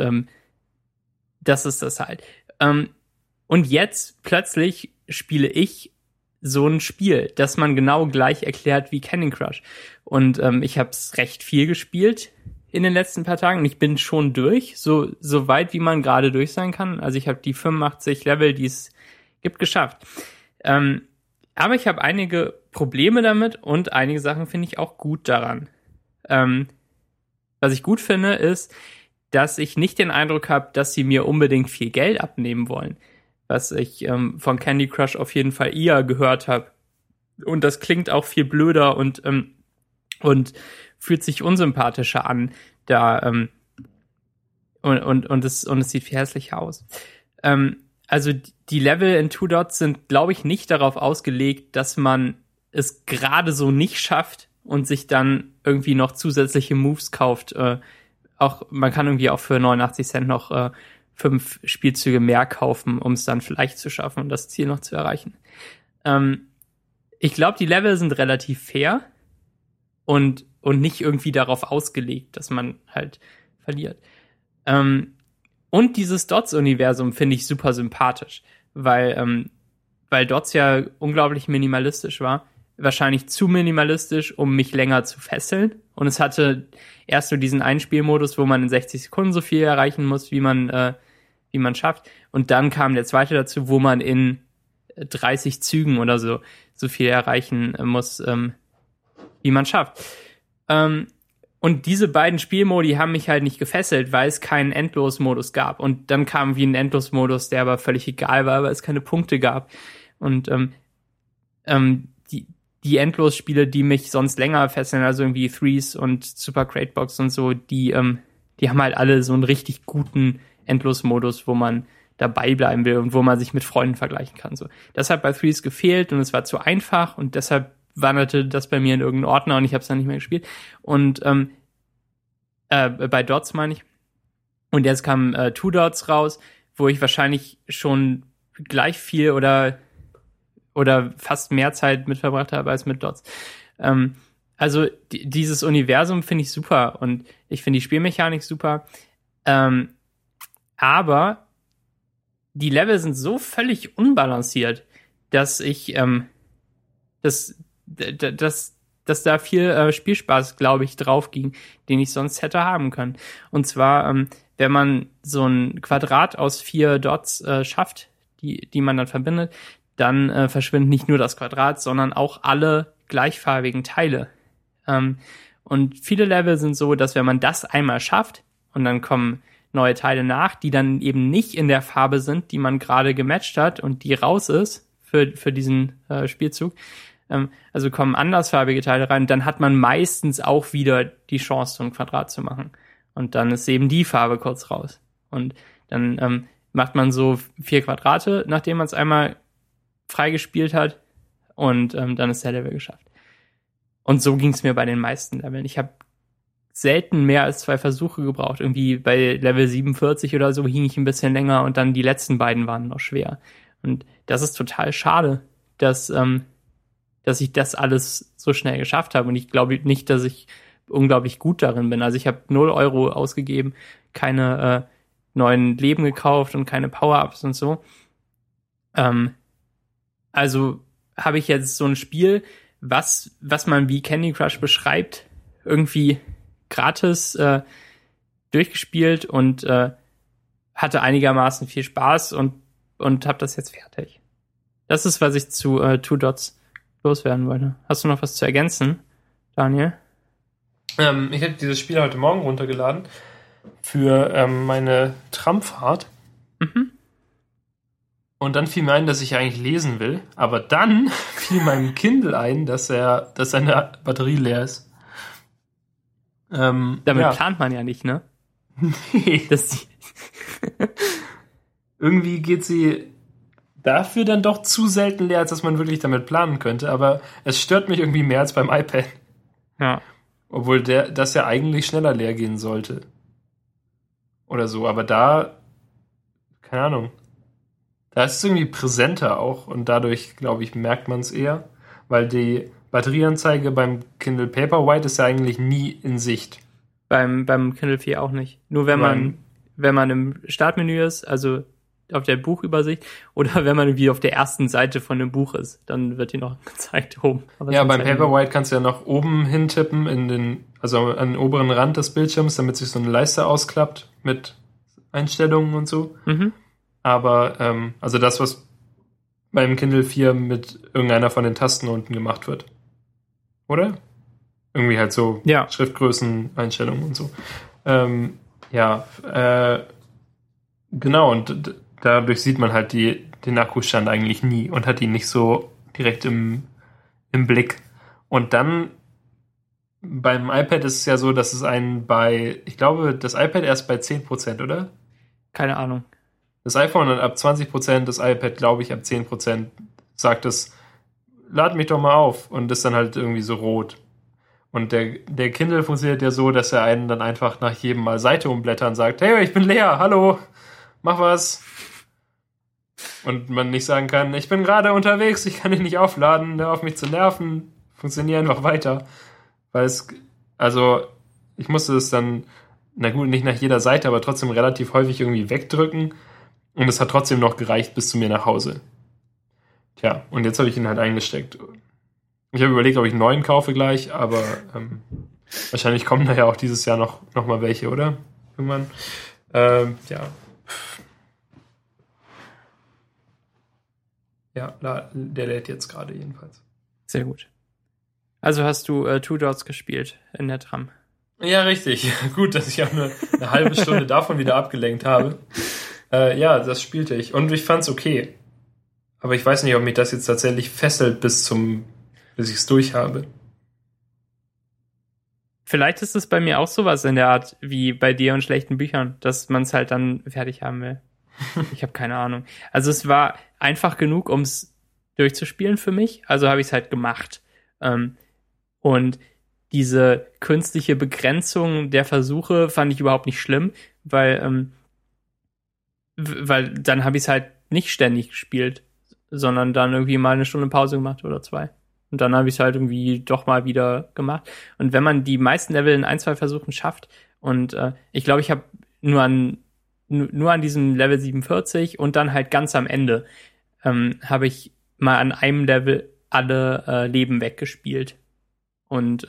das ist das halt. Und jetzt plötzlich spiele ich so ein Spiel, das man genau gleich erklärt wie Candy Crush. Und ich habe es recht viel gespielt in den letzten paar Tagen und ich bin schon durch, so weit wie man gerade durch sein kann. Also ich habe die 85 Level, die es gibt, geschafft. Aber ich habe einige Probleme damit und einige Sachen finde ich auch gut daran. Was ich gut finde, ist, dass ich nicht den Eindruck habe, dass sie mir unbedingt viel Geld abnehmen wollen, was ich von Candy Crush auf jeden Fall eher gehört habe. Und das klingt auch viel blöder und fühlt sich unsympathischer an, da und es sieht viel hässlicher aus. Also die Level in Two Dots sind, glaube ich, nicht darauf ausgelegt, dass man es gerade so nicht schafft und sich dann irgendwie noch zusätzliche Moves kauft. Auch man kann irgendwie auch für 89 Cent noch 5 Spielzüge mehr kaufen, um es dann vielleicht zu schaffen und das Ziel noch zu erreichen. Ich glaube, die Level sind relativ fair und nicht irgendwie darauf ausgelegt, dass man halt verliert. Und dieses Dots-Universum finde ich super sympathisch, weil Dots ja unglaublich minimalistisch war. Wahrscheinlich zu minimalistisch, um mich länger zu fesseln. Und es hatte erst nur diesen Einspielmodus, wo man in 60 Sekunden so viel erreichen muss, wie man schafft. Und dann kam der zweite dazu, wo man in 30 Zügen oder so viel erreichen muss, wie man schafft. Und diese beiden Spielmodi haben mich halt nicht gefesselt, weil es keinen Endlosmodus gab. Und dann kam wie ein Endlosmodus, der aber völlig egal war, weil es keine Punkte gab. Und die Endlosspiele, die mich sonst länger fesseln, also irgendwie Threes und Super Cratebox und so, die haben halt alle so einen richtig guten Endlosmodus, wo man dabei bleiben will und wo man sich mit Freunden vergleichen kann. So. Das hat bei Threes gefehlt und es war zu einfach und deshalb wanderte das bei mir in irgendeinen Ordner und ich habe es dann nicht mehr gespielt. Und bei Dots meine ich. Und jetzt kam Two Dots raus, wo ich wahrscheinlich schon gleich viel oder fast mehr Zeit mit verbracht habe als mit Dots. Also dieses Universum finde ich super und ich finde die Spielmechanik super. Aber die Level sind so völlig unbalanciert, dass ich dass da viel Spielspaß, glaube ich, drauf ging, den ich sonst hätte haben können. Und zwar, wenn man so ein Quadrat aus 4 Dots schafft, die man dann verbindet, dann verschwinden nicht nur das Quadrat, sondern auch alle gleichfarbigen Teile. Und viele Level sind so, dass wenn man das einmal schafft und dann kommen neue Teile nach, die dann eben nicht in der Farbe sind, die man gerade gematcht hat und die raus ist für diesen Spielzug, also kommen andersfarbige Teile rein, dann hat man meistens auch wieder die Chance, so ein Quadrat zu machen. Und dann ist eben die Farbe kurz raus. Und dann macht man so 4 Quadrate, nachdem man es einmal freigespielt hat, und dann ist der Level geschafft. Und so ging es mir bei den meisten Leveln. Ich habe selten mehr als 2 Versuche gebraucht. Irgendwie bei Level 47 oder so hing ich ein bisschen länger und dann die letzten beiden waren noch schwer. Und das ist total schade, dass ich das alles so schnell geschafft habe. Und ich glaube nicht, dass ich unglaublich gut darin bin. Also ich habe 0 Euro ausgegeben, keine neuen Leben gekauft und keine Power-Ups und so. Also habe ich jetzt so ein Spiel, was man wie Candy Crush beschreibt, irgendwie gratis durchgespielt und hatte einigermaßen viel Spaß und habe das jetzt fertig. Das ist, was ich zu Two Dots loswerden wollte. Hast du noch was zu ergänzen, Daniel? Ich habe dieses Spiel heute Morgen runtergeladen für meine Tramfahrt. Mhm. Und dann fiel mir ein, dass ich eigentlich lesen will. Aber dann fiel meinem Kindle ein, dass seine Batterie leer ist. Damit plant man ja nicht, ne? Nee. Irgendwie geht sie dafür dann doch zu selten leer, als dass man wirklich damit planen könnte. Aber es stört mich irgendwie mehr als beim iPad. Ja. Obwohl das ja eigentlich schneller leer gehen sollte. Oder so. Aber da, keine Ahnung. Da ist es irgendwie präsenter auch und dadurch, glaube ich, merkt man es eher, weil die Batterieanzeige beim Kindle Paperwhite ist ja eigentlich nie in Sicht. Beim Kindle 4 auch nicht. Nur wenn man im Startmenü ist, also auf der Buchübersicht, oder wenn man irgendwie auf der ersten Seite von dem Buch ist, dann wird die noch gezeigt oben. Aber ja, beim Paperwhite kannst du ja noch oben hintippen, also an den oberen Rand des Bildschirms, damit sich so eine Leiste ausklappt mit Einstellungen und so. Mhm. Aber, also das, was beim Kindle 4 mit irgendeiner von den Tasten unten gemacht wird. Oder? Irgendwie halt so Schriftgrößen, Einstellungen und so. Genau, und dadurch sieht man halt den Akkustand eigentlich nie und hat ihn nicht so direkt im Blick. Und dann beim iPad ist es ja so, dass es einen ich glaube, das iPad erst bei 10%, oder? Keine Ahnung. Das iPhone dann ab 20%, das iPad, glaube ich, ab 10% sagt es, lad mich doch mal auf, und ist dann halt irgendwie so rot. Und der Kindle funktioniert ja so, dass er einen dann einfach nach jedem Mal Seite umblättern sagt, hey, ich bin leer, hallo, mach was. Und man nicht sagen kann, ich bin gerade unterwegs, ich kann dich nicht aufladen, hör auf mich zu nerven, funktionier einfach weiter. Weil ich musste es dann, na gut, nicht nach jeder Seite, aber trotzdem relativ häufig irgendwie wegdrücken. Und es hat trotzdem noch gereicht bis zu mir nach Hause. Tja, und jetzt habe ich ihn halt eingesteckt. Ich habe überlegt, ob ich einen neuen kaufe gleich, aber wahrscheinlich kommen da ja auch dieses Jahr noch mal welche, oder? Irgendwann. Ja, der lädt jetzt gerade jedenfalls. Sehr gut. Also hast du Two Dots gespielt in der Tram? Ja, richtig. Gut, dass ich auch nur eine halbe Stunde davon wieder abgelenkt habe. Ja, das spielte ich. Und ich fand's okay. Aber ich weiß nicht, ob mich das jetzt tatsächlich fesselt bis ich's durch habe. Vielleicht ist es bei mir auch sowas in der Art wie bei dir und schlechten Büchern, dass man's halt dann fertig haben will. Ich habe keine Ahnung. Also es war einfach genug, um's durchzuspielen für mich. Also habe ich's halt gemacht. Und diese künstliche Begrenzung der Versuche fand ich überhaupt nicht schlimm, weil dann habe ich es halt nicht ständig gespielt, sondern dann irgendwie mal eine Stunde Pause gemacht oder 2. Und dann habe ich es halt irgendwie doch mal wieder gemacht. Und wenn man die meisten Level in 1, 2 Versuchen schafft, und ich glaube, ich habe nur an diesem Level 47 und dann halt ganz am Ende habe ich mal an einem Level alle Leben weggespielt. Und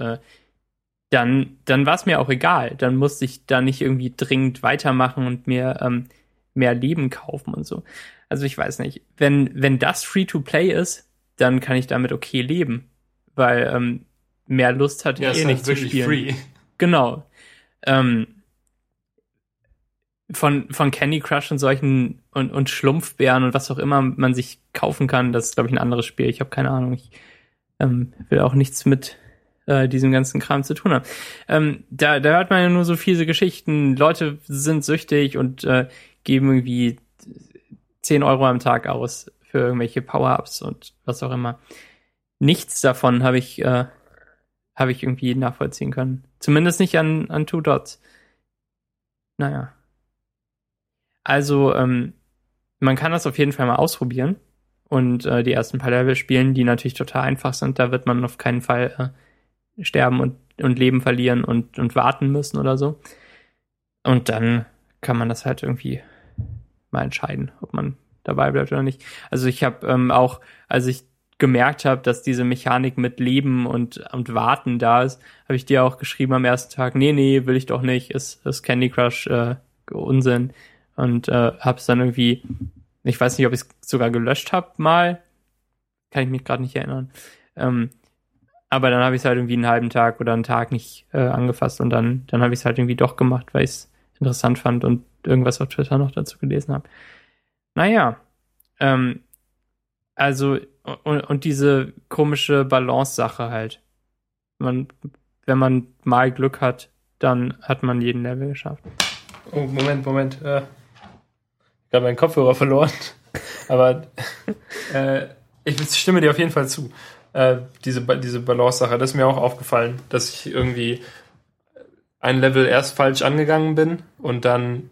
dann war es mir auch egal. Dann musste ich da nicht irgendwie dringend weitermachen und mir mehr Leben kaufen und so. Also ich weiß nicht. Wenn das Free-to-Play ist, dann kann ich damit okay leben, weil mehr Lust hatte ich nicht zu spielen. Free. Genau. Von Candy Crush und solchen und Schlumpfbären und was auch immer man sich kaufen kann, das ist, glaube ich, ein anderes Spiel. Ich habe keine Ahnung. Ich will auch nichts mit diesem ganzen Kram zu tun haben. Da hört man ja nur so fiese Geschichten. Leute sind süchtig und geben irgendwie 10 Euro am Tag aus für irgendwelche Power-Ups und was auch immer. Nichts davon habe ich irgendwie nachvollziehen können. Zumindest nicht an Two Dots. Naja. Also, man kann das auf jeden Fall mal ausprobieren und die ersten paar Level spielen, die natürlich total einfach sind. Da wird man auf keinen Fall sterben und Leben verlieren und warten müssen oder so. Und dann kann man das halt irgendwie mal entscheiden, ob man dabei bleibt oder nicht. Also ich habe auch, als ich gemerkt habe, dass diese Mechanik mit Leben und Warten da ist, habe ich dir auch geschrieben am ersten Tag, nee, will ich doch nicht, ist Candy Crush Unsinn. Und habe es dann irgendwie, ich weiß nicht, ob ich es sogar gelöscht habe mal, kann ich mich gerade nicht erinnern. Aber dann habe ich es halt irgendwie einen halben Tag oder einen Tag nicht angefasst und dann habe ich es halt irgendwie doch gemacht, weil ich es interessant fand und irgendwas auf Twitter noch dazu gelesen habe. Naja, also und diese komische Balance-Sache halt. Wenn man mal Glück hat, dann hat man jeden Level geschafft. Oh, Moment. Ich habe meinen Kopfhörer verloren. Aber ich stimme dir auf jeden Fall zu. Diese Balance-Sache, das ist mir auch aufgefallen, dass ich irgendwie ein Level erst falsch angegangen bin und dann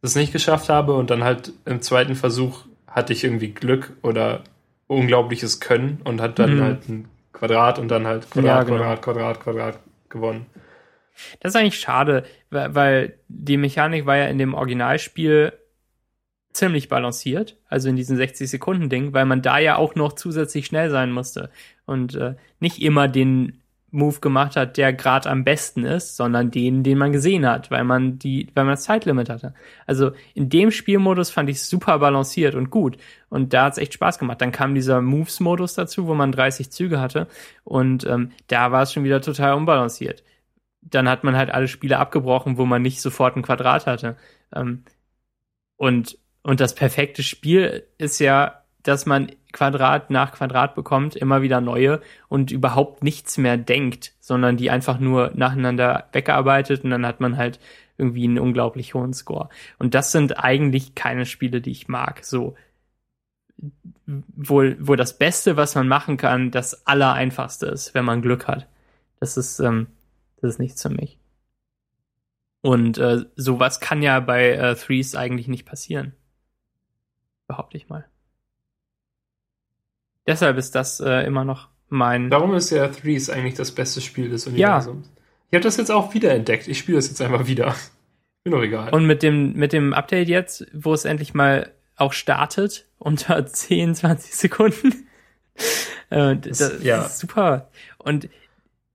das nicht geschafft habe und dann halt im zweiten Versuch hatte ich irgendwie Glück oder unglaubliches Können und hat dann halt ein Quadrat und dann halt Quadrat, ja, genau. Quadrat gewonnen. Das ist eigentlich schade, weil die Mechanik war ja in dem Originalspiel ziemlich balanciert, also in diesen 60-Sekunden-Ding, weil man da ja auch noch zusätzlich schnell sein musste und nicht immer den Move gemacht hat, der gerade am besten ist, sondern den man gesehen hat, weil man das Zeitlimit hatte. Also in dem Spielmodus fand ich es super balanciert und gut und da hat es echt Spaß gemacht. Dann kam dieser Moves-Modus dazu, wo man 30 Züge hatte und da war es schon wieder total unbalanciert. Dann hat man halt alle Spiele abgebrochen, wo man nicht sofort ein Quadrat hatte. Und das perfekte Spiel ist ja, dass man Quadrat nach Quadrat bekommt, immer wieder neue und überhaupt nichts mehr denkt, sondern die einfach nur nacheinander wegarbeitet und dann hat man halt irgendwie einen unglaublich hohen Score. Und das sind eigentlich keine Spiele, die ich mag. So, wo das Beste, was man machen kann, das Allereinfachste ist, wenn man Glück hat. Das ist nichts für mich. Und sowas kann ja bei Threes eigentlich nicht passieren. Behaupte ich mal. Deshalb ist das immer noch mein... Warum ist ja Threes eigentlich das beste Spiel des Universums? Ja. Ich habe das jetzt auch wiederentdeckt. Ich spiele das jetzt einfach wieder. Mir doch egal. Und mit dem Update jetzt, wo es endlich mal auch startet, unter 10, 20 Sekunden. Das ist super. Und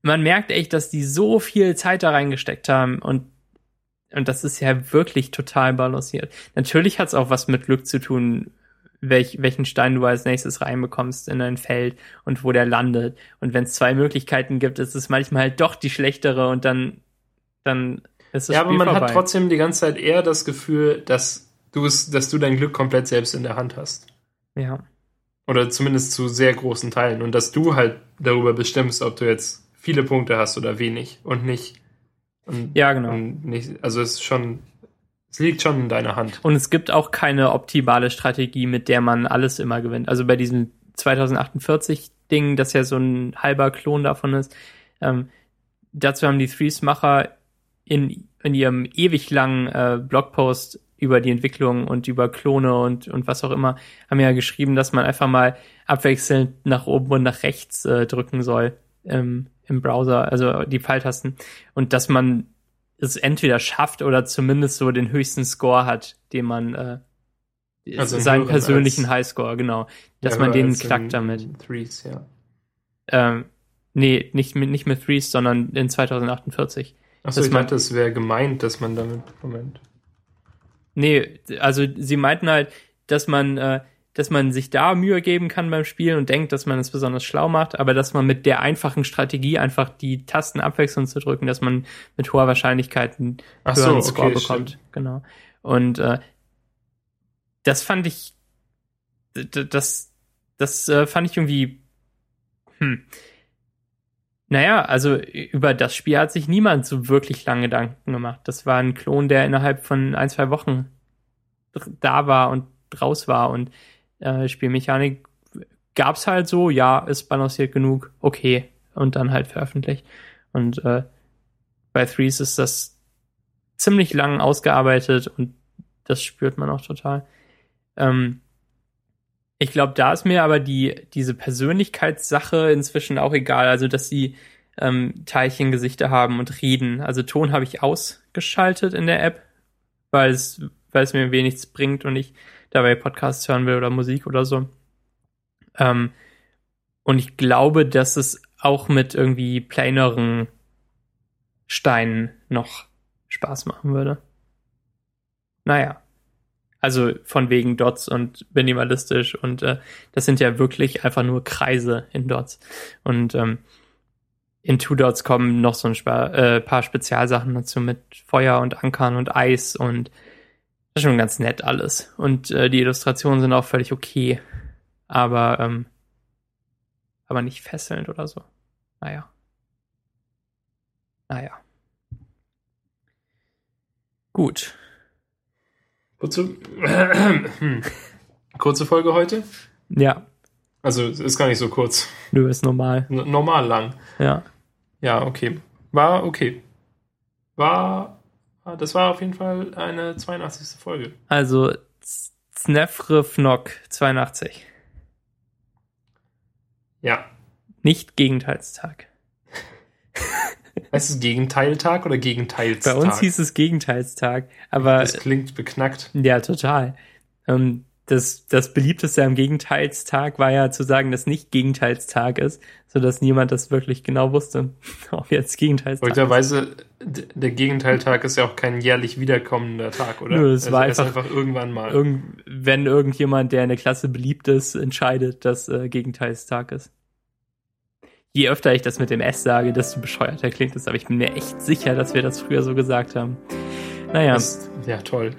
man merkt echt, dass die so viel Zeit da reingesteckt haben und das ist ja wirklich total balanciert. Natürlich hat es auch was mit Glück zu tun, welchen Stein du als nächstes reinbekommst in dein Feld und wo der landet. Und wenn es zwei Möglichkeiten gibt, ist es manchmal halt doch die schlechtere und dann ist das Spiel vorbei. Ja, aber man hat trotzdem die ganze Zeit eher das Gefühl, dass du dein Glück komplett selbst in der Hand hast. Ja. Oder zumindest zu sehr großen Teilen. Und dass du halt darüber bestimmst, ob du jetzt viele Punkte hast oder wenig und nicht. Und, ja, genau. Und nicht, also es ist schon... Es liegt schon in deiner Hand. Und es gibt auch keine optimale Strategie, mit der man alles immer gewinnt. Also bei diesem 2048-Ding, das ja so ein halber Klon davon ist, dazu haben die Threes-Macher in ihrem ewig langen Blogpost über die Entwicklung und über Klone und was auch immer, haben ja geschrieben, dass man einfach mal abwechselnd nach oben und nach rechts drücken soll im Browser, also die Pfeiltasten. Und dass man es entweder schafft oder zumindest so den höchsten Score hat, den man also seinen persönlichen Highscore, genau, dass man den knackt damit. Threes, ja. Nee, nicht mit Threes, sondern in 2048. Achso, ich dachte, es wäre gemeint, dass man damit... Moment. Nee, also sie meinten halt, dass man sich da Mühe geben kann beim Spiel und denkt, dass man es besonders schlau macht, aber dass man mit der einfachen Strategie einfach die Tasten abwechselnd zu drücken, dass man mit hoher Wahrscheinlichkeit einen höheren Score bekommt. Stimmt. Genau. Und das fand ich fand ich irgendwie naja, also über das Spiel hat sich niemand so wirklich lange Gedanken gemacht. Das war ein Klon, der innerhalb von 1-2 Wochen da war und raus war und Spielmechanik gab's halt so, ja, ist balanciert genug, okay, und dann halt veröffentlicht. Und bei Threes ist das ziemlich lang ausgearbeitet und das spürt man auch total. Ich glaube, da ist mir aber diese Persönlichkeitssache inzwischen auch egal, also dass sie Teilchengesichter haben und reden. Also Ton habe ich ausgeschaltet in der App, weil es mir wenig nichts bringt und ich dabei Podcasts hören will oder Musik oder so. Und ich glaube, dass es auch mit irgendwie kleineren Steinen noch Spaß machen würde. Naja. Also von wegen Dots und minimalistisch und das sind ja wirklich einfach nur Kreise in Dots. Und in Two Dots kommen noch so ein paar Spezialsachen dazu mit Feuer und Ankern und Eis und das ist schon ganz nett alles. Und die Illustrationen sind auch völlig okay, aber nicht fesselnd oder so. Naja. Gut. Kurze Folge heute? Ja. Also ist gar nicht so kurz. Nö, ist normal. Normal lang. Ja. Ja, okay. Das war auf jeden Fall eine 82. Folge. Also Snerev Nok 82. Ja. Nicht Gegenteilstag. Heißt es Gegenteiltag oder Gegenteilstag? Bei uns hieß es Gegenteilstag, aber... Das klingt beknackt. Ja, total. Das Beliebteste am Gegenteilstag war ja zu sagen, dass nicht Gegenteilstag ist, sodass niemand das wirklich genau wusste, ob jetzt Gegenteilstag ist. Möglicherweise, der Gegenteiltag ist ja auch kein jährlich wiederkommender Tag, oder? Nö, es war einfach irgendwann mal. Wenn irgendjemand, der in der Klasse beliebt ist, entscheidet, dass Gegenteilstag ist. Je öfter ich das mit dem S sage, desto bescheuerter klingt es, aber ich bin mir echt sicher, dass wir das früher so gesagt haben. Naja. Ja, toll.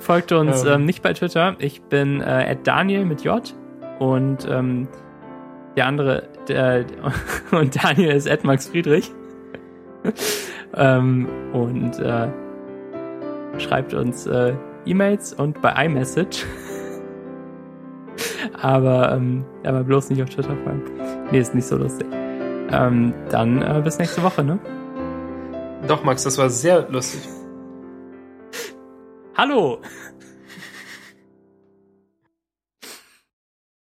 Folgt uns nicht bei Twitter. Ich bin @Daniel mit J und der andere und Daniel ist @MaxFriedrich und schreibt uns E-Mails und bei iMessage. aber bloß nicht auf Twitter folgen. Nee, ist nicht so lustig. Dann bis nächste Woche, ne? Doch, Max, das war sehr lustig. Hallo!